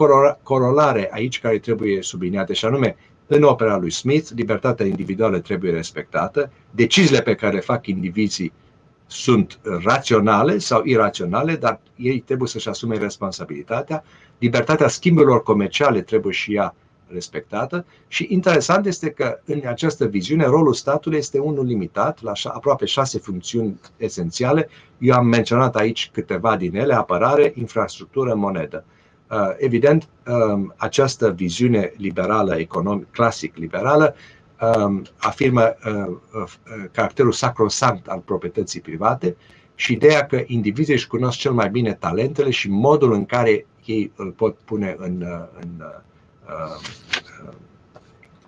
corolare aici care trebuie subliniate, și anume, în opera lui Smith, libertatea individuală trebuie respectată, deciziile pe care le fac indivizii sunt raționale sau iraționale, dar ei trebuie să-și asume responsabilitatea, libertatea schimburilor comerciale trebuie și ea respectată, și interesant este că în această viziune rolul statului este unul limitat la aproape șase funcțiuni esențiale. Eu am menționat aici câteva din ele: apărare, infrastructură, monedă. Evident, această viziune liberală, economic, clasic liberală, afirmă caracterul sacrosanct al proprietății private și ideea că indivizii își cunosc cel mai bine talentele și modul în care ei îl pot pune în, în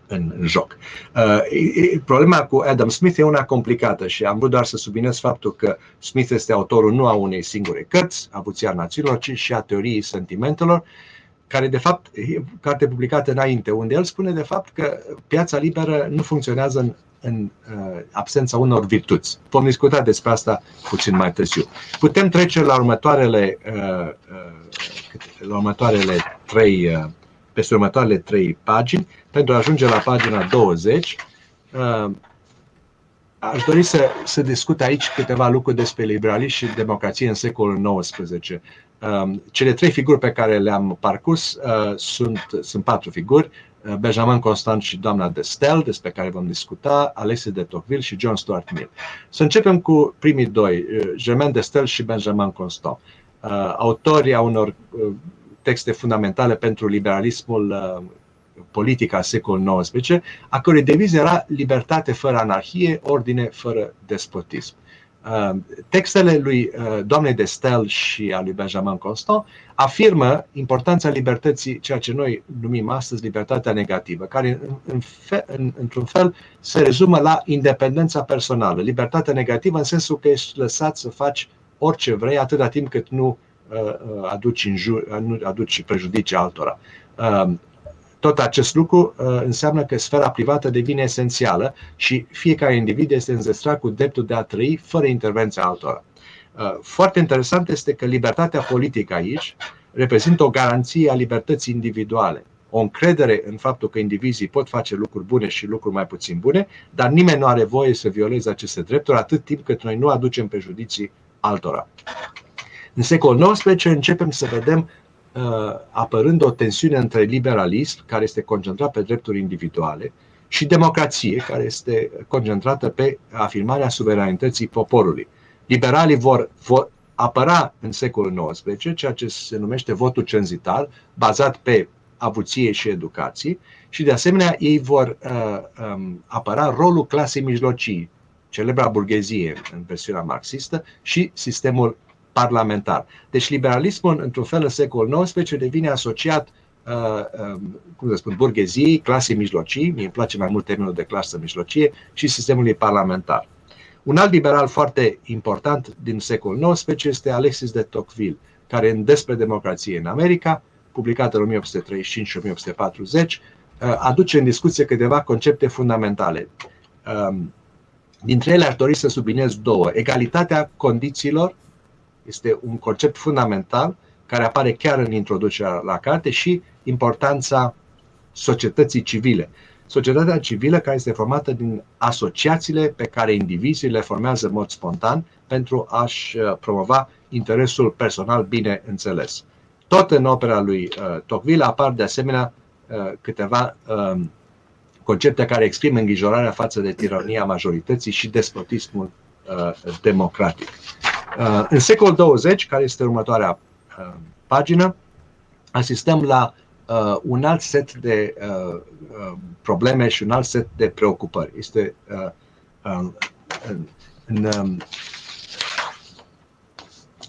În, în joc. Problema cu Adam Smith e una complicată și am vrut doar să subliniez faptul că Smith este autorul nu a unei singure cărți, Avuția Națiunilor, ci și a Teoriei Sentimentelor, care de fapt e carte publicată înainte, unde el spune de fapt că piața liberă nu funcționează în, în absența unor virtuți. Vom discuta despre asta puțin mai târziu. Putem trece la următoarele la următoarele trei peste următoarele trei pagini, pentru a ajunge la pagina douăzeci. Aș dori să, să discut aici câteva lucruri despre liberalism și democrație în secolul nouăsprezece. Cele trei figuri pe care le-am parcurs sunt, sunt patru figuri: Benjamin Constant și doamna de Stel, despre care vom discuta, Alexis de Tocqueville și John Stuart Mill. Să începem cu primii doi, Germaine de Stel și Benjamin Constant, autorii a unor texte fundamentale pentru liberalismul politic al secolului nouăsprezece, a cărui deviză era libertate fără anarhie, ordine fără despotism. Textele lui doamnei de Stel și a lui Benjamin Constant afirmă importanța libertății, ceea ce noi numim astăzi libertatea negativă, care în fe, în, într-un fel se rezumă la independența personală. Libertatea negativă în sensul că ești lăsat să faci orice vrei atâta timp cât nu uh, aduci, injur, nu aduci prejudicii altora. Uh, Tot acest lucru uh, înseamnă că sfera privată devine esențială și fiecare individ este înzestrat cu dreptul de a trăi fără intervenția altora. Uh, foarte interesant este că libertatea politică aici reprezintă o garanție a libertății individuale, o încredere în faptul că indivizii pot face lucruri bune și lucruri mai puțin bune, dar nimeni nu are voie să violeze aceste drepturi atât timp cât noi nu aducem prejudicii altora. În secolul nouăsprezece începem să vedem apărând o tensiune între liberalism, care este concentrat pe drepturi individuale, și democrație, care este concentrată pe afirmarea suveranității poporului. Liberalii vor, vor apăra în secolul nouăsprezece ceea ce se numește votul cenzitar, bazat pe avuție și educație, și de asemenea ei vor uh, um, apăra rolul clasei mijlocii, celebra burghezie în versiunea marxistă, și sistemul parlamentar. Deci liberalismul, într-un fel, în secolul nouăsprezece devine asociat, uh, uh, cum să spun, burgheziei, clasei mijlocii, mie îmi place mai mult termenul de clasă mijlocie, și sistemului parlamentar. Un alt liberal foarte important din secolul nouăsprezece este Alexis de Tocqueville, care în Despre democrație în America, publicată în o mie opt sute treizeci și cinci și o mie opt sute patruzeci, uh, aduce în discuție câteva concepte fundamentale. Uh, dintre ele aș dori să subliniez două. Egalitatea condițiilor este un concept fundamental care apare chiar în introducerea la carte, și importanța societății civile. Societatea civilă care este formată din asociațiile pe care indivizii le formează în mod spontan pentru a-și promova interesul personal bine înțeles. Tot în opera lui Tocqueville apar de asemenea câteva concepte care exprimă îngrijorarea față de tirania majorității și despotismul democratic. Uh, în secolul douăzeci, care este următoarea uh, pagină, asistăm la uh, un alt set de uh, uh, probleme și un alt set de preocupări. Este uh, uh, în, în, um,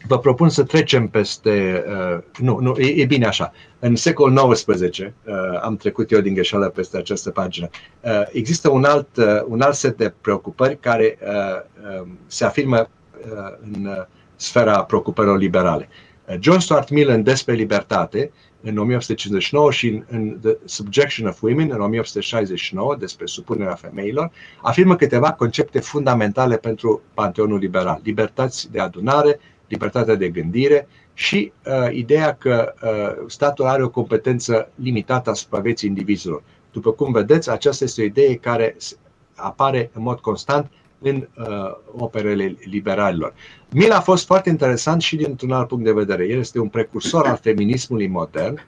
vă propun să trecem peste... Uh, nu, nu e, e bine așa. În secolul nouăsprezece, uh, am trecut eu din greșeală peste această pagină, uh, există un alt, uh, un alt set de preocupări care uh, uh, se afirmă în sfera preocupărilor liberale. John Stuart Mill în Despre libertate în o mie opt sute cincizeci și nouă și în, în The Subjection of Women în o mie opt sute șaizeci și nouă, despre supunerea femeilor, afirmă câteva concepte fundamentale pentru panteonul liberal: libertăți de adunare, libertatea de gândire și uh, ideea că uh, statul are o competență limitată asupra vieții indivizilor. După cum vedeți, aceasta este o idee care apare în mod constant în uh, operele liberalilor. Mill a fost foarte interesant și dintr-un alt punct de vedere. El este un precursor al feminismului modern,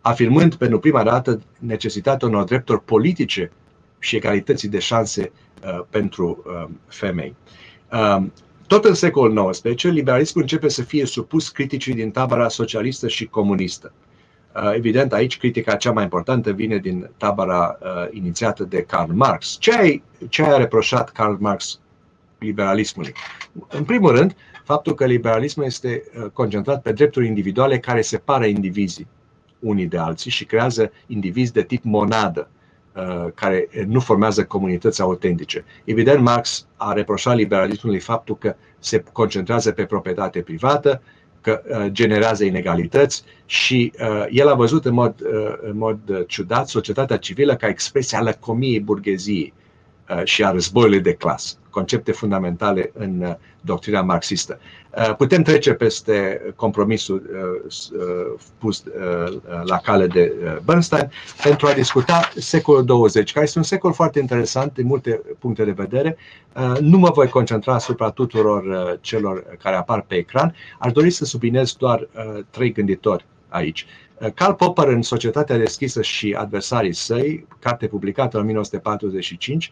afirmând pentru prima dată necesitatea unor drepturi politice și egalității de șanse uh, pentru uh, femei. Uh, tot în secolul nouăsprezece, liberalismul începe să fie supus criticii din tabăra socialistă și comunistă. Uh, evident, aici critica cea mai importantă vine din tabăra uh, inițiată de Karl Marx. Ce ai, ce a reproșat Karl Marx liberalismului? În primul rând, faptul că liberalismul este uh, concentrat pe drepturi individuale care separă indivizii unii de alții și creează indivizi de tip monadă, uh, care nu formează comunități autentice. Evident, Marx a reproșat liberalismului faptul că se concentrează pe proprietate privată, că generează inegalități, și uh, el a văzut în mod, uh, în mod ciudat societatea civilă ca expresia lăcomiei burgheziei uh, și a războiului de clasă. concepte fundamentale în doctrina marxistă. Putem trece peste compromisul pus la cale de Bernstein pentru a discuta secolul douăzeci, care este un secol foarte interesant din multe puncte de vedere. Nu mă voi concentra asupra tuturor celor care apar pe ecran. Aș dori să subliniez doar trei gânditori aici. Karl Popper în Societatea deschisă și adversarii săi, carte publicată în o mie nouă sute patruzeci și cinci,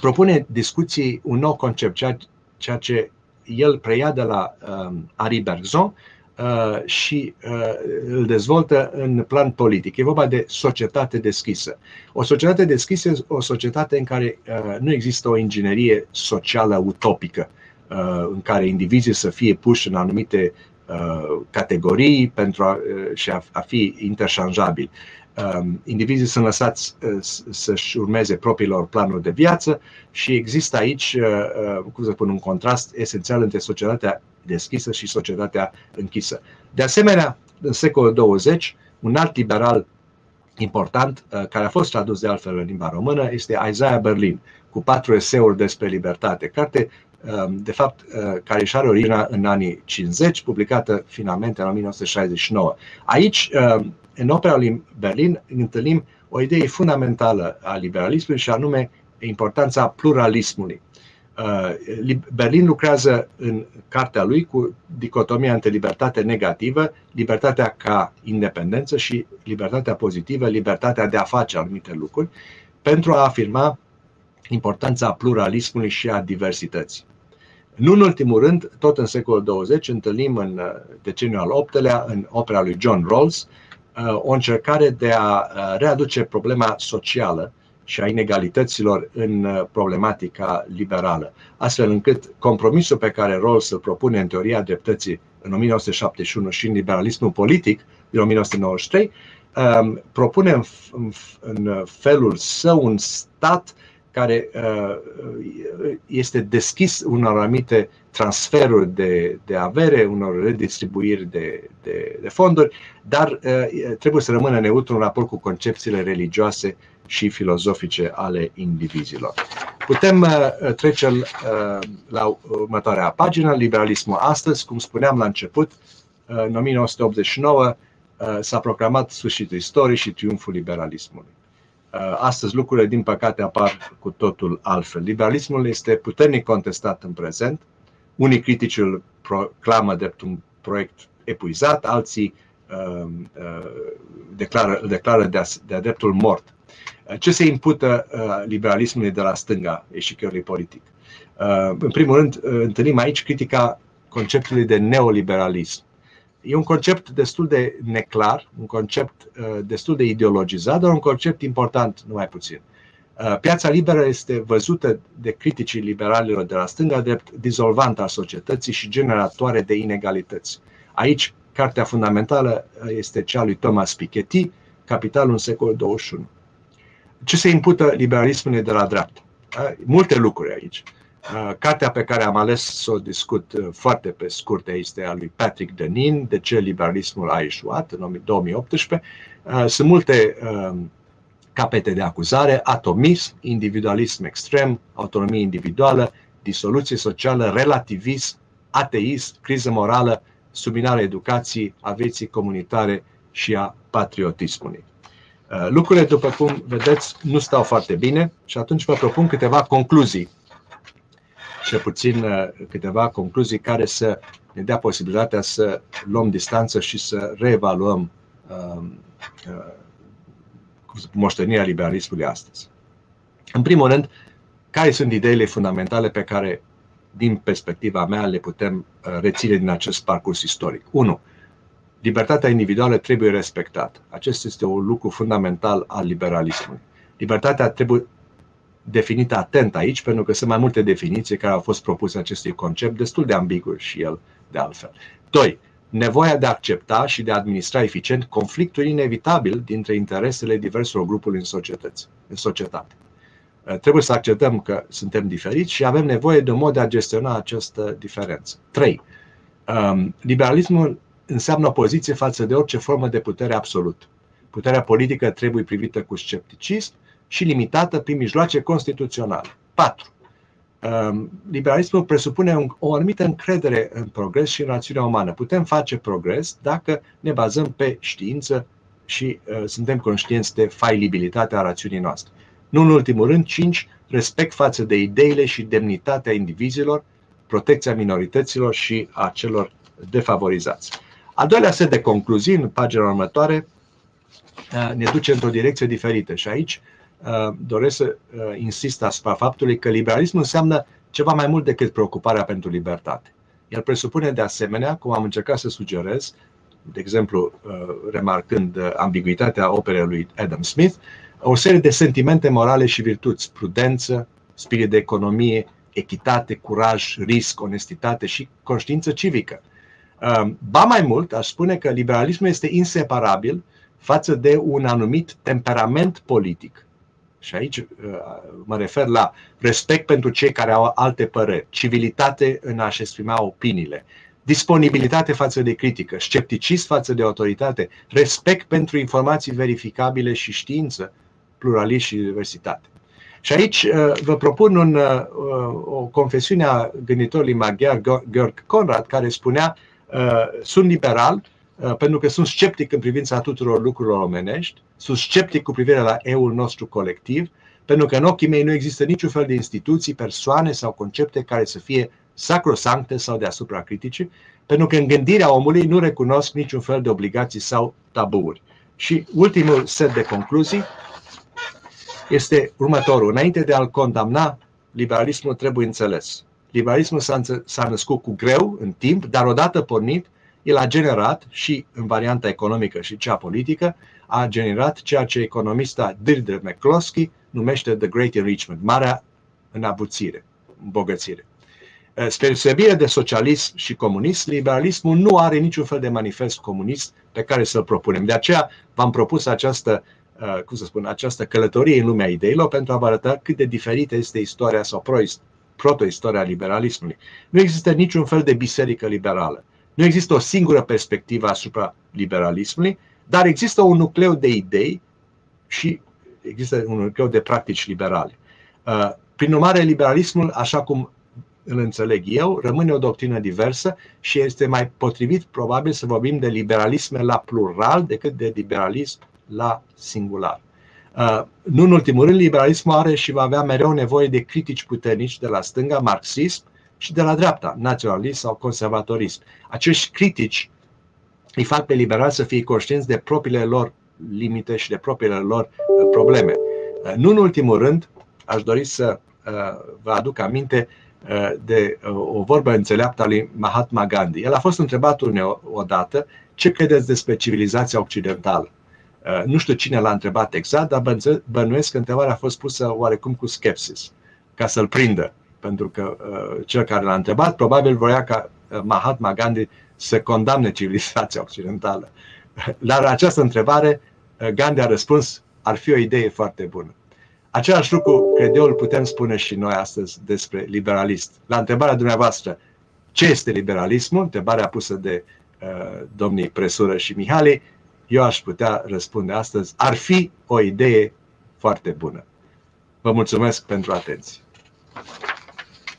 propune discuții un nou concept, ceea ce el preia de la Henri Bergson și îl dezvoltă în plan politic. E vorba de societate deschisă. O societate deschisă este o societate în care nu există o inginerie socială utopică, în care indivizii să fie puși în anumite categorii pentru a, și a, a fi interșanjabili. Indivizii sunt lăsați să-și urmeze propriilor planuri de viață și există aici, cum să spun, un contrast esențial între societatea deschisă și societatea închisă. De asemenea, în secolul douăzeci, un alt liberal important, care a fost tradus de altfel în limba română, este Isaiah Berlin, cu patru eseuri despre libertate, carte de fapt, care își are originea în anii cincizeci, publicată finalmente în o mie nouă sute șaizeci și nouă. Aici, în opera lui Berlin, întâlnim o idee fundamentală a liberalismului și anume importanța pluralismului. Berlin lucrează în cartea lui cu dicotomia între libertate negativă, libertatea ca independență și libertatea pozitivă, libertatea de a face anumite lucruri, pentru a afirma importanța pluralismului și a diversității. Nu în ultimul rând, tot în secolul douăzeci, întâlnim în deceniul al optulea, în opera lui John Rawls, o încercare de a readuce problema socială și a inegalităților în problematica liberală, astfel încât compromisul pe care Rawls îl propune în teoria dreptății în o mie nouă sute șaptezeci și unu și în liberalismul politic din o mie nouă sute nouăzeci și trei, propune în felul său un stat care este deschis unor anumite transferuri de, de avere, unor redistribuiri de, de, de fonduri, dar trebuie să rămână neutru în raport cu concepțiile religioase și filozofice ale indivizilor. Putem trece la următoarea pagină, liberalismul astăzi. Cum spuneam la început, în o mie nouă sute optzeci și nouă s-a proclamat sfârșitul istoriei și triumful liberalismului. Astăzi lucrurile, din păcate, apar cu totul altfel. Liberalismul este puternic contestat în prezent. Unii critici îl proclamă drept un proiect epuizat, alții uh, uh, declară, îl declară de-a, de-a dreptul mort. Ce se impută uh, liberalismului de la stânga eșichiului politic? Uh, în primul rând, uh, întâlnim aici critica conceptului de neoliberalism. E un concept destul de neclar, un concept uh, destul de ideologizat, dar un concept important, numai puțin. Uh, piața liberă este văzută de criticii liberalilor de la stânga drept dizolvantă a societății și generatoare de inegalități. Aici, cartea fundamentală este cea lui Thomas Piketty, Capitalul în secolul douăzeci și unu. Ce se impută liberalismului de la dreapta? Uh, multe lucruri aici. Cartea pe care am ales să o discut foarte pe scurt este a lui Patrick Denin, De ce liberalismul a eșuat, în două mii optsprezece. Sunt multe capete de acuzare: atomism, individualism extrem, autonomie individuală, disoluție socială, relativism, ateism, criză morală, subminarea educației, a vieții comunitare și a patriotismului. Lucrurile, după cum vedeți, nu stau foarte bine și atunci vă propun câteva concluzii. Cel puțin câteva concluzii care să ne dea posibilitatea să luăm distanță și să reevaluăm uh, uh, moștenirea liberalismului astăzi. În primul rând, care sunt ideile fundamentale pe care, din perspectiva mea, le putem reține din acest parcurs istoric? unu. Libertatea individuală trebuie respectată. Acesta este un lucru fundamental al liberalismului. Libertatea trebuie definită atent aici, pentru că sunt mai multe definiții care au fost propuse acestui concept, destul de ambigu și el de altfel. doi. Nevoia de a accepta și de a administra eficient conflictul inevitabil dintre interesele diverselor grupuri în, în societate. Trebuie să acceptăm că suntem diferiți și avem nevoie de un mod de a gestiona această diferență. trei. Liberalismul înseamnă opoziție față de orice formă de putere absolută. Puterea politică trebuie privită cu scepticism și limitată prin mijloace constituționale. patru. Liberalismul presupune o anumită încredere în progres și în rațiunea umană. Putem face progres dacă ne bazăm pe știință și uh, suntem conștienți de failibilitatea rațiunii noastre. Nu în ultimul rând, cinci. Respect față de ideile și demnitatea indivizilor, protecția minorităților și a celor defavorizați. Al doilea set de concluzii, în pagina următoare, ne duce într-o direcție diferită și aici doresc să insist asupra faptului că liberalismul înseamnă ceva mai mult decât preocuparea pentru libertate. El presupune de asemenea, cum am încercat să sugerez, de exemplu remarcând ambiguitatea operei lui Adam Smith, o serie de sentimente morale și virtuți, prudență, spirit de economie, echitate, curaj, risc, onestitate și conștiință civică. Ba mai mult, aș spune că liberalismul este inseparabil față de un anumit temperament politic. Și aici mă refer la respect pentru cei care au alte păreri, civilitate în a-și exprima opiniile, disponibilitate față de critică, scepticism față de autoritate, respect pentru informații verificabile și știință, pluralism și diversitate. Și aici vă propun un, o confesiune a gânditorului maghiar Georg Conrad, care spunea: sunt liberal pentru că sunt sceptic în privința tuturor lucrurilor omenești, sunt sceptic cu privire la eul nostru colectiv, pentru că în ochii mei nu există niciun fel de instituții, persoane sau concepte care să fie sacrosancte sau deasupra criticii, pentru că în gândirea omului nu recunosc niciun fel de obligații sau tabuuri. Și ultimul set de concluzii este următorul. Înainte de a-l condamna, liberalismul trebuie înțeles. Liberalismul s-a născut cu greu, în timp, dar odată pornit, el a generat, și în varianta economică și cea politică, a generat ceea ce economista Deirdre McCloskey numește The Great Enrichment, marea înabuțire, îmbogățire. Spre deosebire de socialism și comunism, liberalismul nu are niciun fel de manifest comunist pe care să-l propunem. De aceea v-am propus această, cum să spun, această călătorie în lumea ideilor pentru a vă arăta cât de diferită este istoria sau protoistoria liberalismului. Nu există niciun fel de biserică liberală. Nu există o singură perspectivă asupra liberalismului, dar există un nucleu de idei și există un nucleu de practici liberale. Prin urmare, liberalismul, așa cum îl înțeleg eu, rămâne o doctrină diversă și este mai potrivit probabil să vorbim de liberalisme la plural decât de liberalism la singular. Nu în ultimul rând, liberalismul are și va avea mereu nevoie de critici puternici de la stânga, marxism, și de la dreapta, naționalism sau conservatorism. Acești critici îi fac pe liberali să fie conștienți de propriile lor limite și de propriile lor probleme. Nu în ultimul rând, aș dori să vă aduc aminte de o vorbă înțeleaptă a lui Mahatma Gandhi. El a fost întrebat odată: ce credeți despre civilizația occidentală? Nu știu cine l-a întrebat exact, dar bănuiesc că întrebarea a fost pusă oarecum cu skepsis, ca să-l prindă. Pentru că uh, cel care l-a întrebat probabil voia ca Mahatma Gandhi să condamne civilizația occidentală. La această întrebare, Gandhi a răspuns: ar fi o idee foarte bună. Același lucru, cred eu, îl putem spune și noi astăzi despre liberalism. La întrebarea dumneavoastră, ce este liberalismul, întrebarea pusă de uh, domnii Presură și Mihali, eu aș putea răspunde astăzi: ar fi o idee foarte bună. Vă mulțumesc pentru atenție.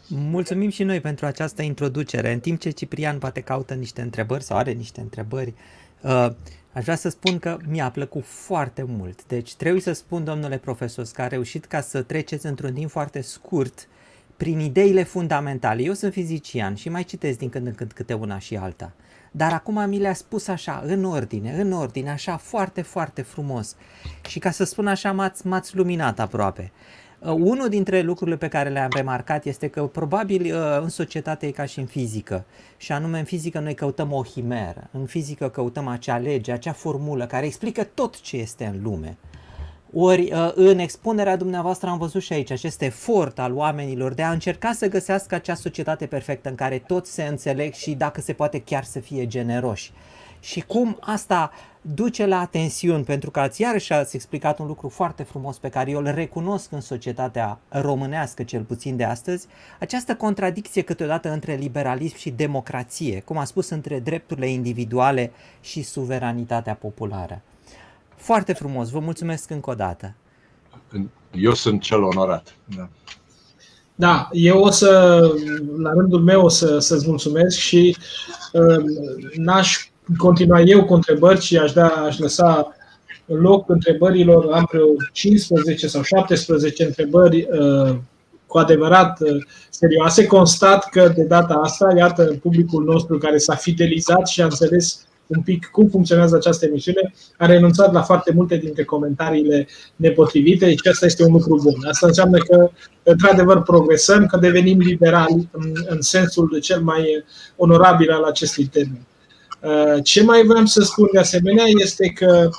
Mulțumim și noi pentru această introducere. În timp ce Ciprian poate caută niște întrebări sau are niște întrebări, aș vrea să spun că mi-a plăcut foarte mult. Deci trebuie să spun, domnule profesor, că a reușit ca să treceți într-un timp foarte scurt prin ideile fundamentale. Eu sunt fizician și mai citesc din când în când câte una și alta. Dar acum mi le-a spus așa, în ordine, în ordine, așa foarte, foarte frumos. Și ca să spun așa, m-ați, m-ați luminat aproape. Unul dintre lucrurile pe care le-am remarcat este că probabil în societate e ca și în fizică, și anume în fizică noi căutăm o himeră, în fizică căutăm acea lege, acea formulă care explică tot ce este în lume. Ori în expunerea dumneavoastră am văzut și aici acest efort al oamenilor de a încerca să găsească acea societate perfectă în care toți se înțeleg și, dacă se poate, chiar să fie generoși. Și cum asta duce la tensiuni, pentru că ați iarăși ați explicat un lucru foarte frumos pe care eu îl recunosc în societatea românească, cel puțin de astăzi, această contradicție câteodată între liberalism și democrație, cum a spus, între drepturile individuale și suveranitatea populară. Foarte frumos, vă mulțumesc încă o dată. Eu sunt cel onorat. Da. Da, eu o să, la rândul meu, o să, să-ți mulțumesc și uh, n-aș continua eu cu întrebări, ci aș, da, aș lăsa loc întrebărilor. Am vreo cincisprezece sau șaptesprezece întrebări uh, cu adevărat uh, serioase. Constat că de data asta, iată, publicul nostru care s-a fidelizat și a înțeles un pic cum funcționează această emisiune, a renunțat la foarte multe dintre comentariile nepotrivite și asta este un lucru bun. Asta înseamnă că, într-adevăr, progresăm, că devenim liberali în, în sensul cel mai onorabil al acestui termen. Ce mai vreau să spun de asemenea este că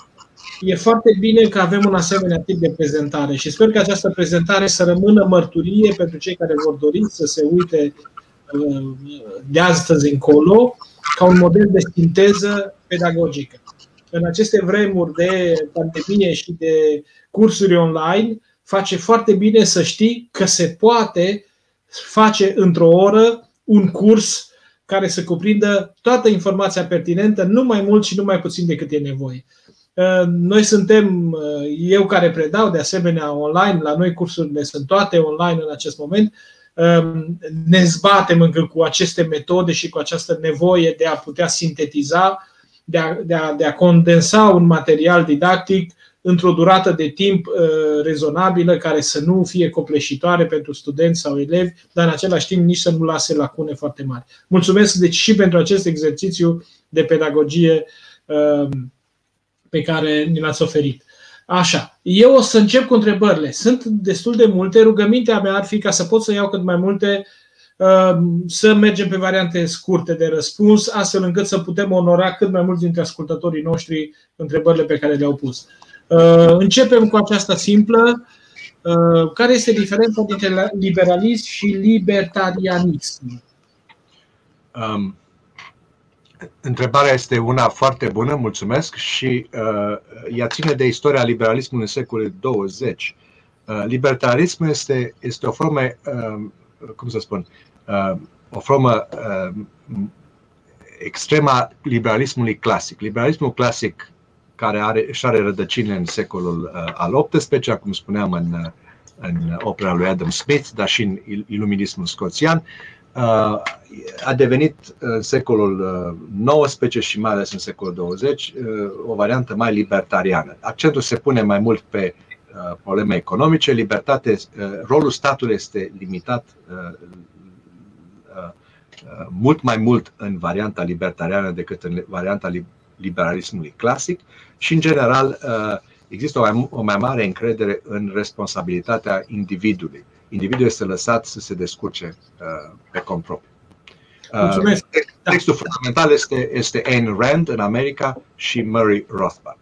e foarte bine că avem un asemenea tip de prezentare și sper că această prezentare să rămână mărturie pentru cei care vor dori să se uite de astăzi încolo, ca un model de sinteză pedagogică. În aceste vremuri de pandemie și de cursuri online, face foarte bine să știi că se poate face într-o oră un curs care să cuprindă toată informația pertinentă, nu mai mult și nu mai puțin decât e nevoie. Noi suntem, eu care predau de asemenea online, la noi cursurile sunt toate online în acest moment, ne zbatem încă cu aceste metode și cu această nevoie de a putea sintetiza, de a, de a, de a condensa un material didactic într-o durată de timp uh, rezonabilă, care să nu fie copleșitoare pentru studenți sau elevi, dar în același timp nici să nu lase lacune foarte mari. Mulțumesc deci și pentru acest exercițiu de pedagogie uh, pe care ni l-ați oferit. Așa, eu o să încep cu întrebările. Sunt destul de multe, rugămintea mea ar fi ca să pot să iau cât mai multe, să mergem pe variante scurte de răspuns, astfel încât să putem onora cât mai mulți dintre ascultătorii noștri întrebările pe care le-au pus. Începem cu aceasta simplă. Care este diferența dintre liberalism și libertarianism? Um. Întrebarea este una foarte bună, mulțumesc, și uh, ea ține de istoria liberalismului în secolul douăzeci. Uh, libertarismul este, este o formă, uh, cum să spun, uh, o formă uh, extremă a liberalismului clasic. Liberalismul clasic, care are, și are rădăcine în secolul uh, al optsprezecelea, cum spuneam în, în opera lui Adam Smith, dar și în iluminismul scoțian, a devenit în secolul nouăsprezece și mai ales în secolul douăzeci o variantă mai libertariană. Accentul se pune mai mult pe probleme economice, libertate, rolul statului este limitat mult mai mult în varianta libertariană decât în varianta liberalismului clasic și, în general, există o mai, o mai mare încredere în responsabilitatea individului. Individul este lăsat să se descurce uh, pe cont propriu. Uh, textul da. fundamental este, este Ayn Rand în America și Murray Rothbard.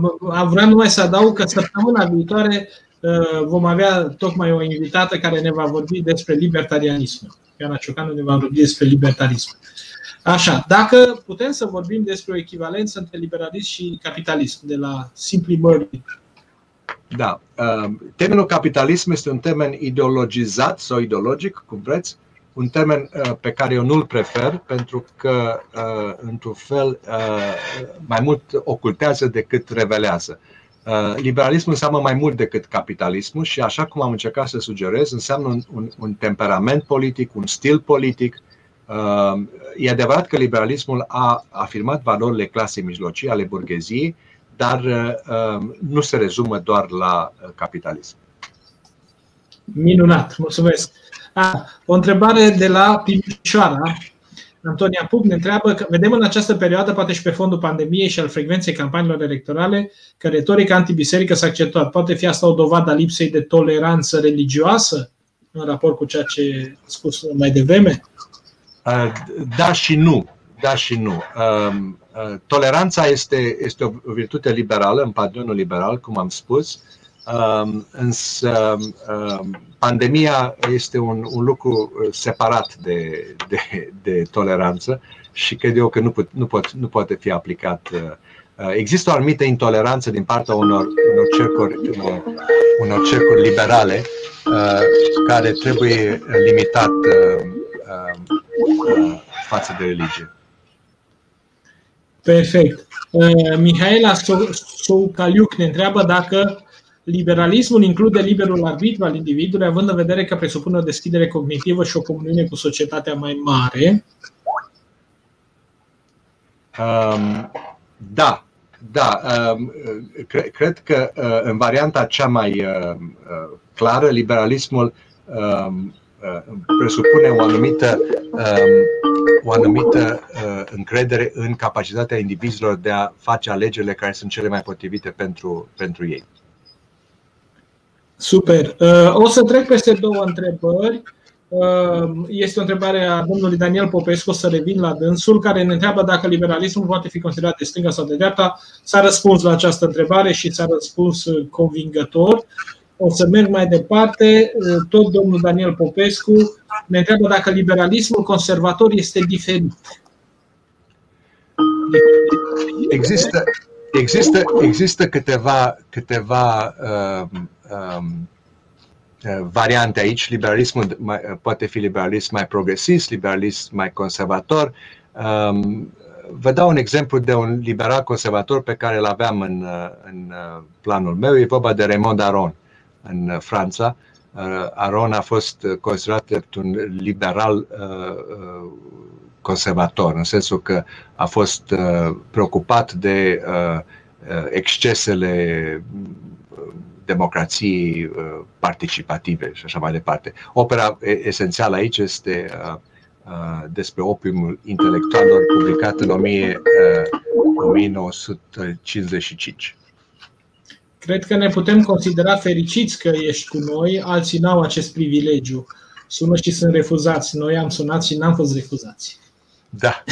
Uh, vreau numai să adaug că săptămâna viitoare uh, vom avea tocmai o invitată care ne va vorbi despre libertarianism. Ioana Ciocanu ne va vorbi despre libertarism. Așa, dacă putem să vorbim despre o echivalență între liberalism și capitalism, de la Simply Murray. Da. Termenul capitalism este un termen ideologizat sau ideologic, cum vreți, un termen pe care eu nu-l prefer pentru că, într-un fel, mai mult ocultează decât revelează. Liberalismul înseamnă mai mult decât capitalismul și, așa cum am încercat să sugerez, înseamnă un, un, un temperament politic, un stil politic. E adevărat că liberalismul a afirmat valorile clasei mijlocii, ale burgheziei, dar uh, nu se rezumă doar la capitalism. Minunat, mulțumesc. A, o întrebare de la Timișoara. Antonia Pup ne întreabă că vedem în această perioadă, poate și pe fondul pandemiei și al frecvenței campaniilor electorale, că retorica antibiserică s-a accentuat. Poate fi asta o dovadă a lipsei de toleranță religioasă în raport cu ceea ce a spus mai devreme? Uh, da și nu. Da și nu. Uh, Toleranța este, este o virtute liberală, în padronul liberal, cum am spus, însă pandemia este un, un lucru separat de, de, de toleranță și cred eu că nu, put, nu, pot, nu poate fi aplicat. Există o anumită intoleranță din partea unor, unor, cercuri, unor cercuri liberale care trebuie limitat față de religie. Perfect. Uh, Mihaela Soucaliuc ne întreabă dacă Liberalismul include liberul arbitru al individului, având în vedere că presupune o deschidere cognitivă și o comuniune cu societatea mai mare. Um, da, da. Um, cre cred că uh, în varianta cea mai uh, clară, liberalismul um, uh, presupune o anumită, um, o anumită uh, încredere în capacitatea indivizilor de a face alegerile care sunt cele mai potrivite pentru, pentru ei. Super. O să trec peste două întrebări. Este o întrebare a domnului Daniel Popescu, o să revin la dânsul, care ne întreabă dacă liberalismul poate fi considerat de stânga sau de dreapta. S-a răspuns la această întrebare și s-a răspuns convingător. O să merg mai departe. Tot domnul Daniel Popescu ne întreabă dacă liberalismul conservator este diferit. Există, există, există câteva... câteva uh... Um, variante aici. Liberalismul mai, poate fi liberalism mai progresist, liberalism mai conservator. Um, vă dau un exemplu de un liberal conservator pe care îl aveam în, în planul meu. E vorba de Raymond Aron în Franța. Aron a fost considerat drept un liberal uh, conservator, în sensul că a fost uh, preocupat de uh, excesele democrației participative și așa mai departe. Opera esențială aici este despre opiumul intelectualilor, publicat în o mie nouă sute cincizeci și cinci. Cred că ne putem considera fericiți că ești cu noi, alții n-au acest privilegiu. Sună și sunt refuzați. Noi am sunat și n-am fost refuzați. Da.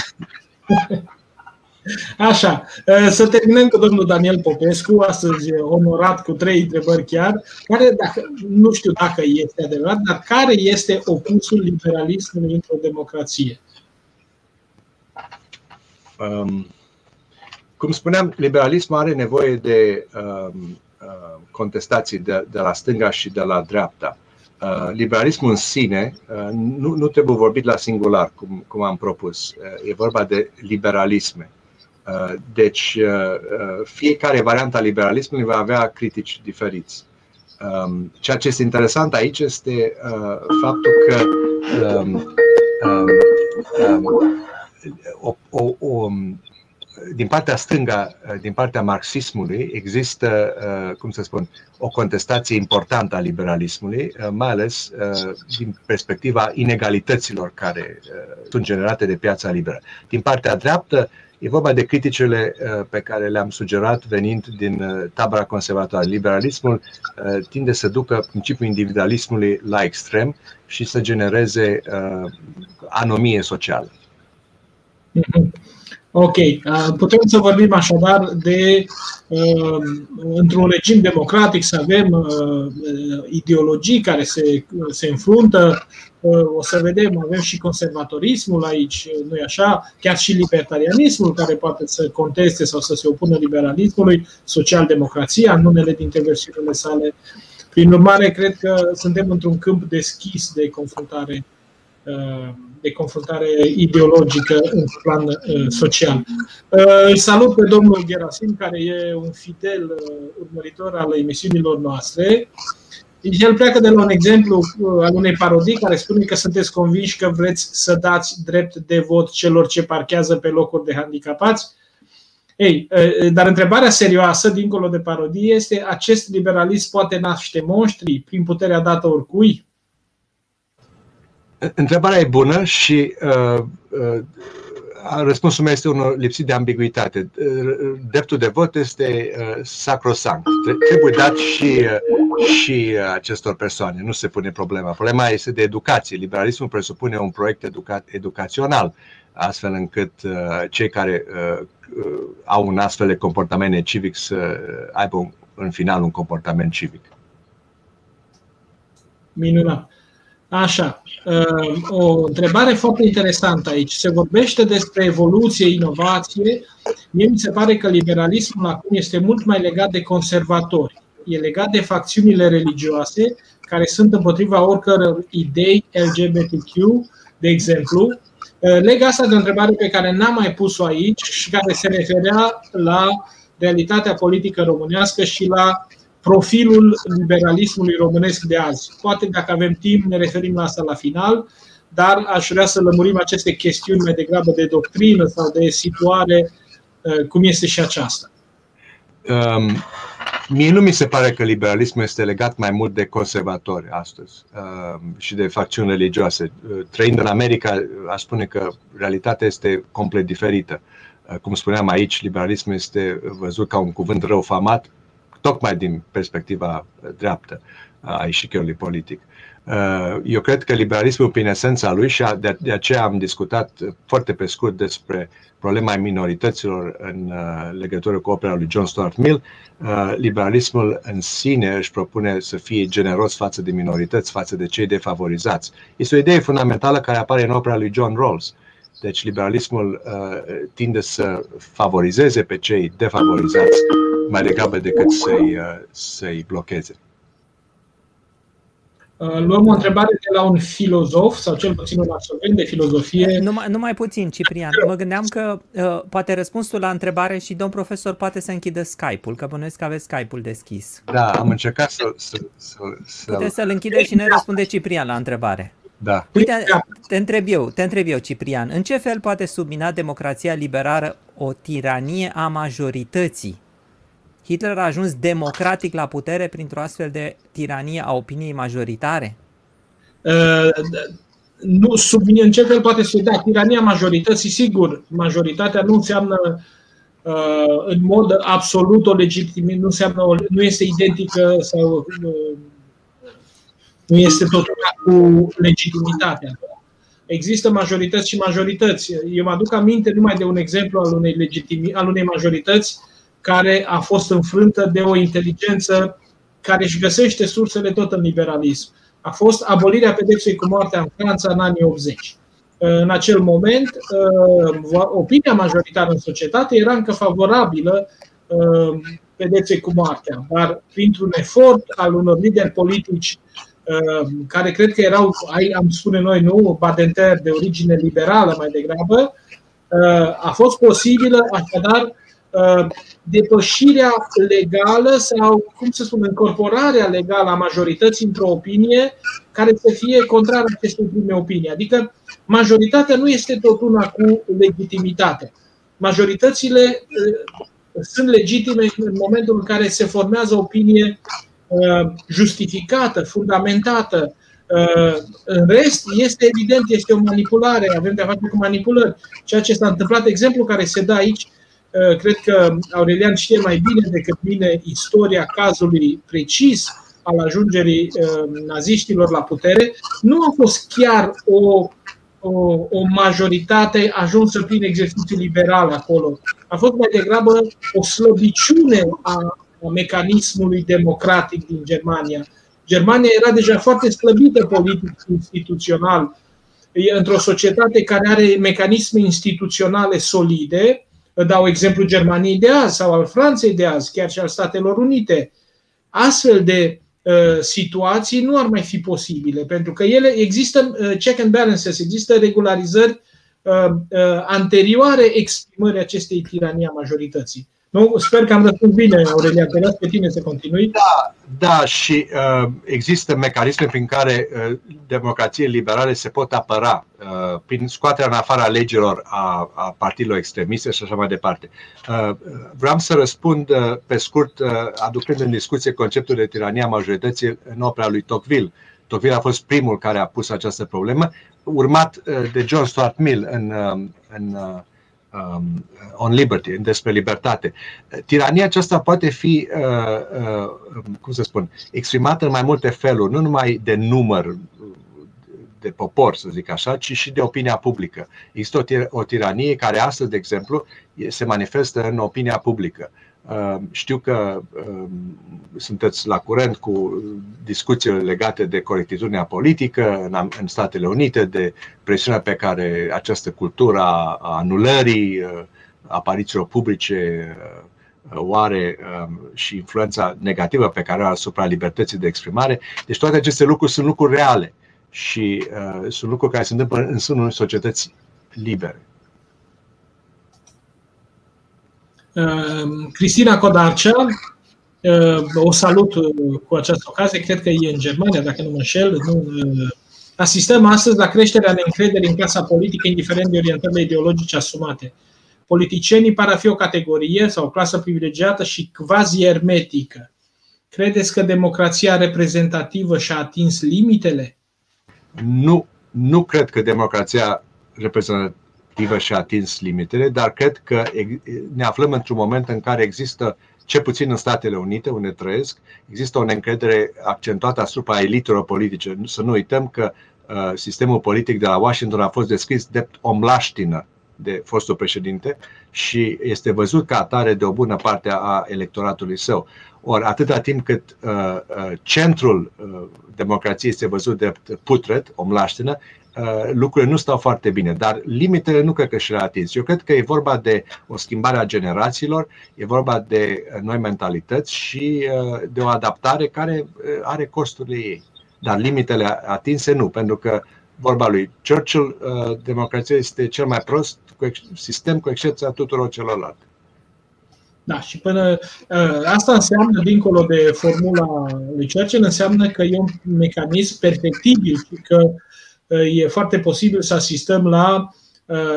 Așa, să terminăm cu domnul Daniel Popescu, astăzi onorat cu trei întrebări chiar, care, dacă, nu știu dacă este adevărat, dar care este opusul liberalismului într-o democrație? Um, cum spuneam, liberalismul are nevoie de um, contestații de, de la stânga și de la dreapta. Uh, liberalismul în sine uh, nu, nu trebuie vorbit la singular, cum, cum am propus. Uh, e vorba de liberalisme. Deci fiecare variantă a liberalismului va avea critici diferiți. Ceea ce este interesant aici este faptul că o, o, o, din partea stânga, din partea marxismului, există, cum să spun, o contestație importantă a liberalismului, mai ales din perspectiva inegalităților care sunt generate de piața liberă. Din partea dreaptă, e vorba de criticile pe care le-am sugerat venind din tabăra conservatoare. Liberalismul tinde să ducă principiul individualismului la extrem și să genereze anomie socială. Ok. Putem să vorbim așadar de, într-un regim democratic, să avem ideologii care se, se înfruntă. O să vedem, avem și conservatorismul aici, nu-i așa? Chiar și libertarianismul, care poate să conteste sau să se opună liberalismului, social-democrația, în unele dintre versiunile sale. Prin urmare, cred că suntem într-un câmp deschis de confruntare, de confruntare ideologică în plan social. Îl salut pe domnul Gerasim, care e un fidel urmăritor al emisiunilor noastre. El pleacă de la un exemplu al unei parodii care spune că sunteți convinși că vreți să dați drept de vot celor ce parchează pe locuri de handicapați. Ei, dar întrebarea serioasă, dincolo de parodie, este: acest liberalism poate naște monștri prin puterea dată oricui? Întrebarea e bună și uh, uh, răspunsul meu este unul lipsit de ambiguitate. Dreptul de vot este uh, sacrosanct. Trebuie dat și uh, și acestor persoane. Nu se pune problema. Problema este de educație. Liberalismul presupune un proiect educa educațional, astfel încât uh, cei care uh, au un astfel de comportament necivic să aibă un, în final un comportament civic. Minunat. Așa. Uh, o întrebare foarte interesantă aici. Se vorbește despre evoluție, inovație. Mie mi se pare că liberalismul acum este mult mai legat de conservatori. E legat de facțiunile religioase care sunt împotriva oricăror idei L G B T Q, de exemplu. Leg asta de o întrebare pe care n-am mai pus-o aici și care se referea la realitatea politică românească și la profilul liberalismului românesc de azi. Poate dacă avem timp ne referim la asta la final, dar aș vrea să lămurim aceste chestiuni mai degrabă de doctrină sau de situare, cum este și aceasta. Um, mie nu mi se pare că liberalismul este legat mai mult de conservatori astăzi um, și de facțiuni religioase. Trăind în America, aș spune că realitatea este complet diferită. Cum spuneam aici, liberalismul este văzut ca un cuvânt răufamat, tocmai din perspectiva dreaptă a ieșichiului politic. Eu cred că liberalismul, prin esența lui, și de aceea am discutat foarte pe scurt despre problema minorităților în legătură cu opera lui John Stuart Mill, liberalismul în sine își propune să fie generos față de minorități, față de cei defavorizați. Este o idee fundamentală care apare în opera lui John Rawls. Deci liberalismul uh, tinde să favorizeze pe cei defavorizați mai degrabă decât să-i uh, să-i blocheze. Luăm o întrebare de la un filozof, sau cel puțin un absolvent de filozofie. Numai, numai puțin, Ciprian. Mă gândeam că uh, poate răspunsul la întrebare și domn profesor poate să închidă Skype-ul, că bănuiesc că aveți Skype-ul deschis. Da, am încercat să... să, să, să... Puteți să-l închide și ne răspunde Ciprian la întrebare. Da. Uite, te întreb eu, te întreb eu, Ciprian, în ce fel poate submina democrația liberară o tiranie a majorității? Hitler a ajuns democratic la putere printr-o astfel de tiranie a opiniei majoritare? Uh, nu, submine, în ce fel poate să da, tirania majorității, sigur, majoritatea nu înseamnă uh, în mod absolut o legitimitate, nu înseamnă o, nu este identică sau... Uh, nu este totodată cu legitimitatea. Există majorități și majorități. Eu mă aduc aminte numai de un exemplu al unei, legitimi, al unei majorități care a fost înfrântă de o inteligență care își găsește sursele tot în liberalism. A fost abolirea pedepsei cu moartea în Franța în anii optzeci. În acel moment, opinia majoritară în societate era încă favorabilă pedepsei cu moartea, dar printr-un efort al unor lideri politici care cred că erau, am spune noi, nu, badenteri de origine liberală mai degrabă, a fost posibilă așadar depășirea legală sau, cum să spun, încorporarea legală a majorității într-o opinie care să fie contrară acestei prime opinii. Adică majoritatea nu este totuna cu legitimitate. Majoritățile sunt legitime în momentul în care se formează opinie justificată, fundamentată. În rest, este evident, este o manipulare, avem de-a face cu manipulări. Ceea ce s-a întâmplat, exemplu care se dă aici, cred că Aurelian știe mai bine decât mine istoria cazului precis al ajungerii naziștilor la putere, nu a fost chiar o, o, o majoritate ajunsă prin exercițiu liberal acolo. A fost mai degrabă o slăbiciune a mecanismului democratic din Germania. Germania era deja foarte slăbită politic și instituțional. Într-o societate care are mecanisme instituționale solide, dau exemplu Germaniei de azi sau al Franței de azi, chiar și al Statelor Unite, astfel de uh, situații nu ar mai fi posibile, pentru că ele există uh, check and balances, există regularizări uh, uh, anterioare exprimării acestei tiranii a majorității. Nu, sper că am răspuns bine, Aurelian, te las pe tine să continui. Da, da și uh, există mecanisme prin care uh, democrațiile liberale se pot apăra uh, prin scoaterea în afara legilor a, a partidelor extremiste și așa mai departe. Uh, vreau să răspund uh, pe scurt, uh, aducând în discuție conceptul de tirania majorității în opera lui Tocqueville. Tocqueville a fost primul care a pus această problemă, urmat uh, de John Stuart Mill în... Uh, în uh, Um, on Liberty, despre libertate. Tirania aceasta poate fi, uh, uh, cum să spun, exprimată în mai multe feluri, nu numai de număr, de popor, să zic așa, ci și de opinia publică. Există o, tir o tiranie care astăzi, de exemplu, se manifestă în opinia publică. Uh, știu că uh, sunteți la curent cu discuțiile legate de corectitudinea politică în, în Statele Unite, de presiunea pe care această cultură a anulării, uh, aparițiilor publice, uh, o are uh, și influența negativă pe care o are asupra libertății de exprimare. Deci toate aceste lucruri sunt lucruri reale și uh, sunt lucruri care se întâmplă în sânul unei societăți libere. Cristina Codarcea O salut cu această ocazie, cred că e în Germania, dacă nu mă înșel. Asistăm astăzi la creșterea neîncrederii în clasa politică, indiferent de orientările ideologice asumate. Politicienii par a fi o categorie sau o clasă privilegiată și quasi-ermetică. Credeți că democrația reprezentativă și-a atins limitele? Nu, nu cred că democrația reprezentativă și-a atins limitele, dar cred că ne aflăm într-un moment în care există, cel puțin în Statele Unite, unde trăiesc, există o neîncredere accentuată asupra elitelor politice. Să nu uităm că uh, sistemul politic de la Washington a fost descris drept o mlaștină de fostul președinte și este văzut ca atare de o bună parte a electoratului său. Ori atâta timp cât uh, uh, centrul uh, democrației este văzut drept putred, o mlaștină, Uh, lucrurile nu stau foarte bine, dar limitele nu cred că și le-a atins. Eu cred că e vorba de o schimbare a generațiilor, e vorba de noi mentalități și uh, de o adaptare care uh, are costurile ei. Dar limitele atinse nu, pentru că, vorba lui Churchill, uh, democrația este cel mai prost cu sistem, cu excepția tuturor celorlalte. Da, și până uh, asta înseamnă, dincolo de formula lui Churchill, înseamnă că e un mecanism perfectibil, că e foarte posibil să asistăm la,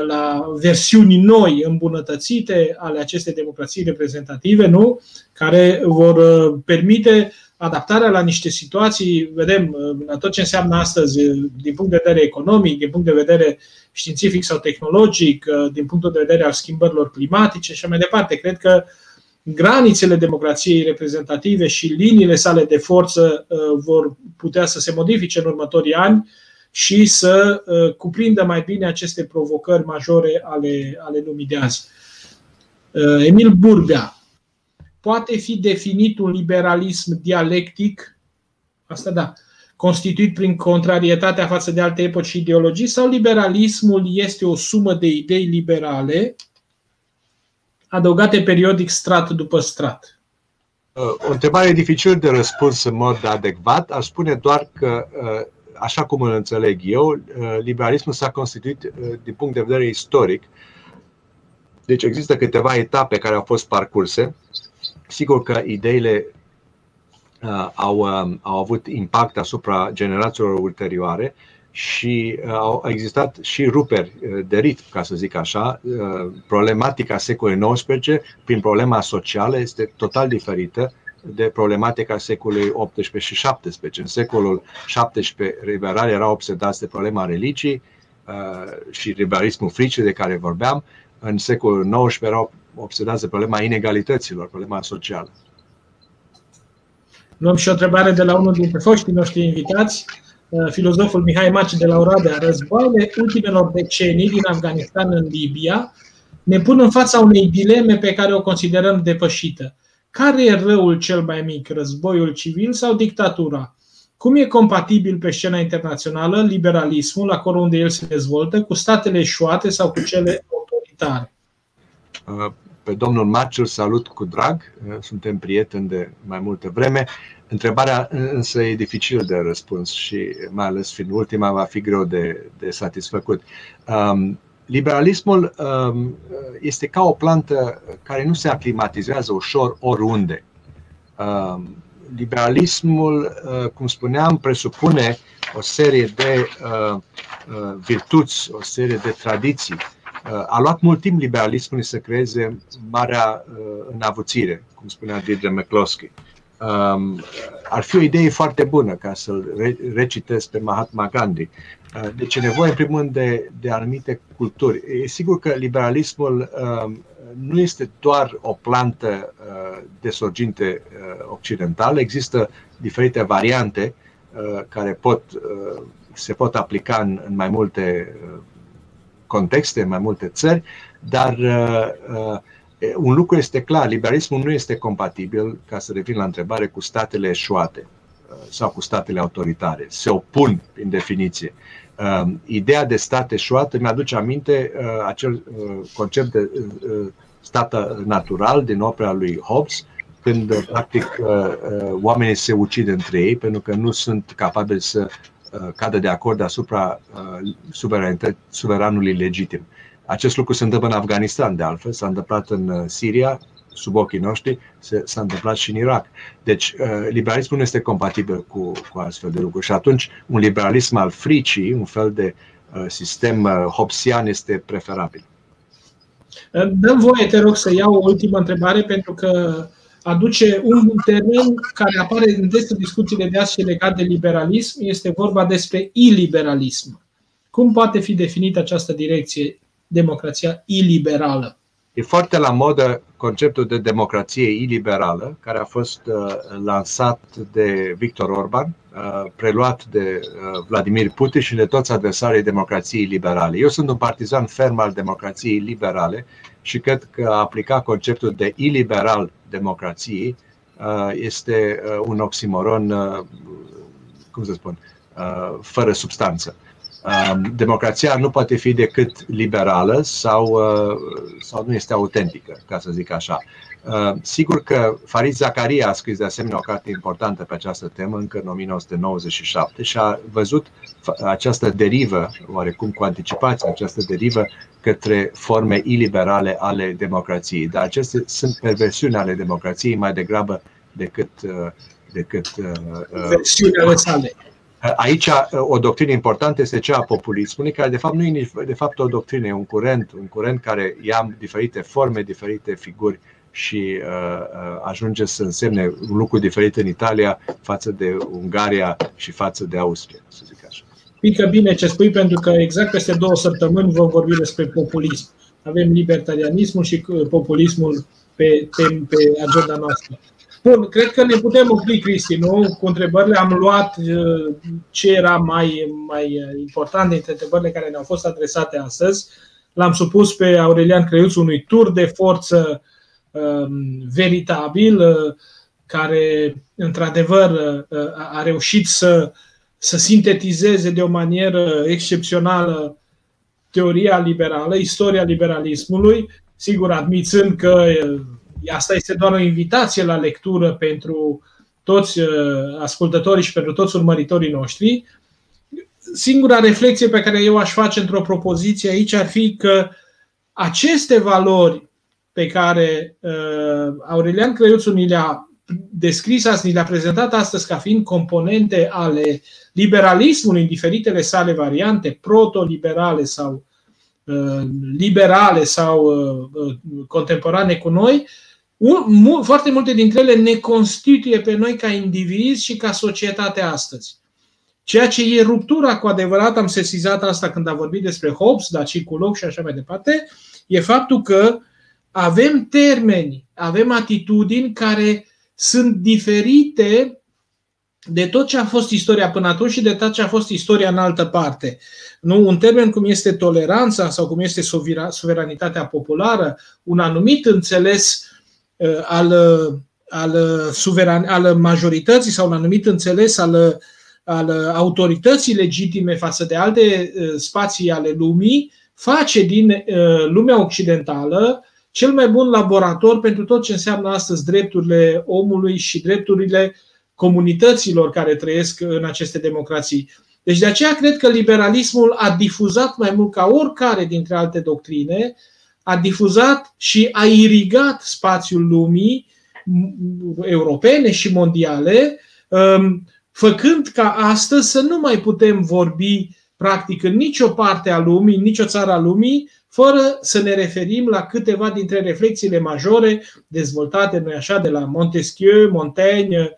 la versiuni noi, îmbunătățite ale acestei democrații reprezentative, nu? Care vor permite adaptarea la niște situații, vedem, la tot ce înseamnă astăzi, din punct de vedere economic, din punct de vedere științific sau tehnologic, din punctul de vedere al schimbărilor climatice și mai departe. Cred că granițele democrației reprezentative și liniile sale de forță vor putea să se modifice în următorii ani și să uh, cuprindă mai bine aceste provocări majore ale, ale lumii de azi. Uh, Emil Burbea. Poate fi definit un liberalism dialectic, asta da, constituit prin contrarietatea față de alte epoci și ideologii, sau liberalismul este o sumă de idei liberale adăugate periodic strat după strat? Uh, o întrebare dificil de răspuns în mod adecvat. Aș spune doar că uh, așa cum îl înțeleg eu, liberalismul s-a constituit din punct de vedere istoric. Deci există câteva etape care au fost parcurse. Sigur că ideile au, au avut impact asupra generațiilor ulterioare și au existat și ruperi de ritm, ca să zic așa. Problematica secolului nouăsprezece, prin problema socială, este total diferită de problematica secolului optsprezece și șaptesprezece. În secolul șaptesprezece, liberalii erau obsedați de problema religiei uh, și liberalismul fricii de care vorbeam. În secolul nouăsprezece erau obsedați de problema inegalităților, problema socială. Luăm și o întrebare de la unul dintre foștii noștri invitați, filozoful Mihai Maci de la Oradea. Războaiele ultimelor decenii din Afganistan în Libia ne pun în fața unei dileme pe care o considerăm depășită. Care e răul cel mai mic, războiul civil sau dictatura? Cum e compatibil pe scena internațională liberalismul, acolo unde el se dezvoltă, cu statele eșuate sau cu cele autoritare? Pe domnul Marcel salut cu drag, suntem prieteni de mai multă vreme. Întrebarea însă e dificil de răspuns și mai ales fiind ultima va fi greu de, de satisfăcut. Um, Liberalismul este ca o plantă care nu se aclimatizează ușor oriunde. Liberalismul, cum spuneam, presupune o serie de virtuți, o serie de tradiții. A luat mult timp liberalismului să creeze marea înavuțire, cum spunea Deirdre McCloskey. Ar fi o idee foarte bună, ca să-l recitesc pe Mahatma Gandhi. Deci e nevoie, în primul rând, de, de anumite culturi. E sigur că liberalismul uh, nu este doar o plantă uh, de sorginte uh, occidentală. Există diferite variante uh, care pot, uh, se pot aplica în, în mai multe uh, contexte, în mai multe țări, dar uh, uh, un lucru este clar, liberalismul nu este compatibil, ca să revin la întrebare, cu statele eșuate sau cu statele autoritare. Se opun, prin definiție. Ideea de stat eșuat mi-aduce aminte acel concept de stat natural din opera lui Hobbes, când, practic, oamenii se ucid între ei pentru că nu sunt capabili să cadă de acord asupra suveranului legitim. Acest lucru se întâmplă în Afganistan, de altfel, s-a întâmplat în Siria sub ochii noștri, s-a întâmplat și în Irak. Deci liberalismul nu este compatibil cu, cu astfel de lucruri și atunci un liberalism al fricii, un fel de sistem hobbesian, este preferabil. Dăm voie, te rog, să iau o ultimă întrebare, pentru că aduce un teren care apare în des în discuțiile de azi și legat de liberalism. Este vorba despre iliberalism. Cum poate fi definită această direcție, democrația iliberală? E foarte la modă conceptul de democrație iliberală, care a fost uh, lansat de Victor Orban, uh, preluat de uh, Vladimir Putin și de toți adversarii democrației liberale. Eu sunt un partizan ferm al democrației liberale și cred că a aplica conceptul de iliberal democrației uh, este uh, un oximoron, uh, cum să spun, uh, fără substanță. Democrația nu poate fi decât liberală sau, sau nu este autentică, ca să zic așa. Sigur că Farid Zakaria a scris de asemenea o carte importantă pe această temă încă în o mie nouă sute nouăzeci și șapte și a văzut această derivă, oarecum cu anticipație, această derivă către forme iliberale ale democrației. Dar acestea sunt perversiuni ale democrației mai degrabă decât... decât versiunile sale. Aici o doctrină importantă este cea a populismului, care de fapt nu e de fapt o doctrină, e un curent, un curent care ia diferite forme, diferite figuri și uh, ajunge să însemne un lucru diferit în Italia față de Ungaria și față de Austria, să zic așa. Pică bine ce spui, pentru că exact peste două săptămâni vom vorbi despre populism. Avem libertarianismul și populismul pe, pe, pe agenda noastră. Bun, cred că ne putem opri, Cristi, nu? Cu întrebările am luat ce era mai, mai important dintre întrebările care ne-au fost adresate astăzi. L-am supus pe Aurelian Crăiuțu unui tur de forță um, veritabil, uh, care, într-adevăr, uh, a reușit să, să sintetizeze de o manieră excepțională teoria liberală, istoria liberalismului, sigur, admițând că... Uh, Asta este doar o invitație la lectură pentru toți ascultătorii și pentru toți urmăritorii noștri. Singura reflexie pe care eu aș face într-o propoziție aici ar fi că aceste valori pe care Aurelian Crăiuțu ni le-a descris astăzi, ni le-a prezentat astăzi ca fiind componente ale liberalismului în diferitele sale variante, proto-liberale sau liberale sau contemporane cu noi, foarte multe dintre ele ne constituie pe noi ca indivizi și ca societate astăzi. Ceea ce e ruptura cu adevărat, am sesizat asta când a vorbit despre Hobbes, dar și cu Locke și așa mai departe, e faptul că avem termeni, avem atitudini care sunt diferite de tot ce a fost istoria până atunci și de tot ce a fost istoria în altă parte. Nu? Un termen cum este toleranța sau cum este suveranitatea populară, un anumit înțeles al, al, suveran, al majorității sau un anumit înțeles al, al autorității legitime față de alte spații ale lumii, face din lumea occidentală cel mai bun laborator pentru tot ce înseamnă astăzi drepturile omului și drepturile comunităților care trăiesc în aceste democrații. Deci de aceea cred că liberalismul a difuzat mai mult ca oricare dintre alte doctrine, a difuzat și a irigat spațiul lumii europene și mondiale, făcând ca astăzi să nu mai putem vorbi practic în nicio parte a lumii, în nicio țară a lumii, fără să ne referim la câteva dintre reflexiile majore dezvoltate, noi așa, de la Montesquieu, Montaigne,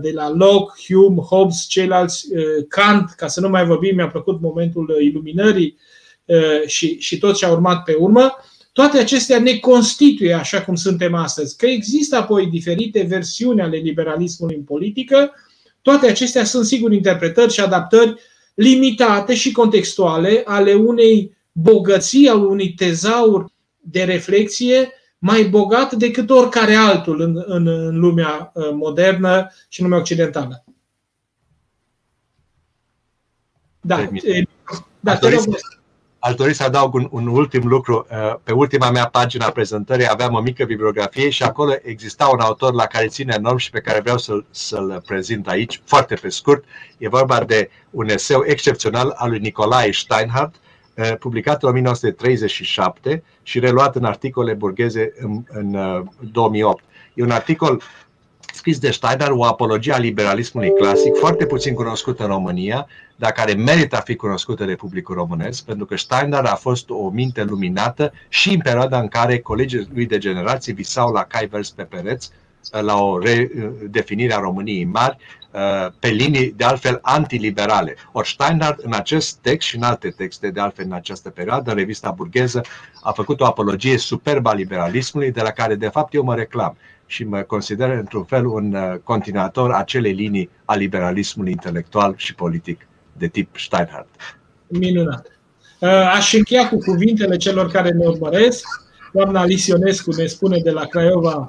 de la Locke, Hume, Hobbes, ceilalți, Kant, ca să nu mai vorbim, mi-a plăcut momentul iluminării și, și tot ce a urmat pe urmă, toate acestea ne constituie așa cum suntem astăzi. Că există apoi diferite versiuni ale liberalismului în politică, toate acestea sunt sigur interpretări și adaptări limitate și contextuale ale unei bogății, al unui tezaur de reflexie mai bogat decât oricare altul în, în, în lumea modernă și în lumea occidentală. Da, da, aș, dori să, aș dori să adaug un, un ultim lucru. Pe ultima mea pagină a prezentării aveam o mică bibliografie și acolo exista un autor la care țin enorm și pe care vreau să-l, să-l prezint aici, foarte pe scurt. E vorba de un eseu excepțional al lui Nicolae Steinhardt, publicat în o mie nouă sute treizeci și șapte și reluat în articole burgheze în, în două mii opt. E un articol scris de Steiner, o apologie a liberalismului clasic, foarte puțin cunoscută în România, dar care merită a fi cunoscută de publicul românesc, pentru că Steiner a fost o minte luminată și în perioada în care colegii lui de generație visau la cai verzi pe pereți, la o redefinire a României mari, pe linii de altfel antiliberale. Ori Steiner, în acest text și în alte texte de altfel în această perioadă, în revista burgheză, a făcut o apologie superbă a liberalismului, de la care de fapt eu mă reclam și mă consider într-un fel un continuator a acelei linii a liberalismului intelectual și politic de tip Steiner. Minunat! Aș încheia cu cuvintele celor care ne urmăresc. Doamna Lisionescu ne spune de la Craiova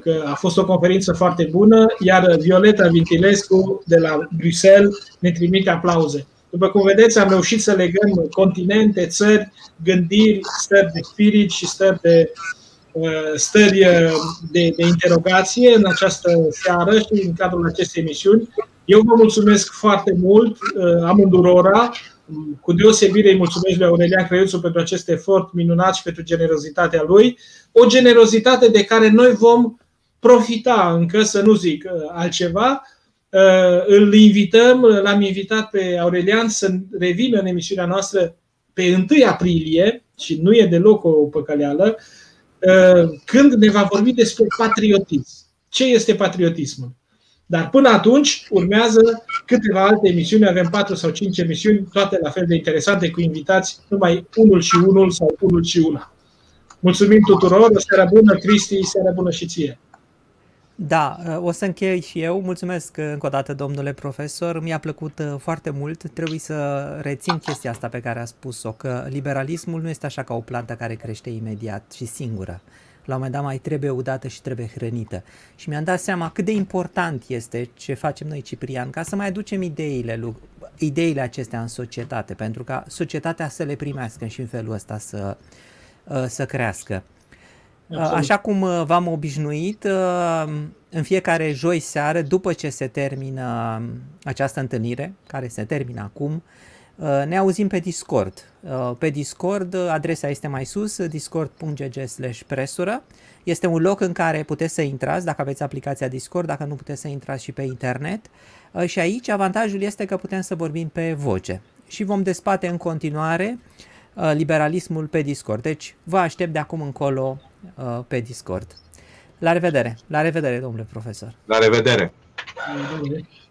că a fost o conferință foarte bună, iar Violeta Vintilescu de la Bruxelles ne trimite aplauze. După cum vedeți, am reușit să legăm continente, țări, gândiri, stări de spirit și stări de, stări de, de interogație în această seară și în cadrul acestei emisiuni. Eu vă mulțumesc foarte mult, amândurora. Cu deosebire îi mulțumesc lui Aurelian Crăiuțu pentru acest efort minunat și pentru generozitatea lui. O generozitate de care noi vom profita încă, să nu zic altceva. Îl invităm, l-am invitat pe Aurelian să revină în emisiunea noastră pe întâi aprilie, și nu e deloc o păcăleală, când ne va vorbi despre patriotism. Ce este patriotismul? Dar până atunci urmează câteva alte emisiuni, avem patru sau cinci emisiuni, toate la fel de interesante, cu invitați, numai unul și unul sau unul și una. Mulțumim tuturor, o seară bună, Cristi, seară bună și ție. Da, o să închei și eu. Mulțumesc încă o dată, domnule profesor, mi-a plăcut foarte mult. Trebuie să rețin chestia asta pe care a spus-o, că liberalismul nu este așa ca o plantă care crește imediat și singură. La un moment dat mai trebuie udată și trebuie hrănită. Și mi-am dat seama cât de important este ce facem noi, Ciprian, ca să mai aducem ideile, ideile acestea în societate, pentru ca societatea să le primească și în felul ăsta să, să crească. Absolut. Așa cum v-am obișnuit, în fiecare joi seară, după ce se termină această întâlnire, care se termină acum, ne auzim pe Discord. Pe Discord, adresa este mai sus, discord punct g g slash presură. Este un loc în care puteți să intrați, dacă aveți aplicația Discord, dacă nu puteți să intrați și pe internet. Și aici avantajul este că putem să vorbim pe voce. Și vom dezbate în continuare liberalismul pe Discord. Deci vă aștept de acum încolo pe Discord. La revedere! La revedere, domnule profesor! La revedere! La revedere.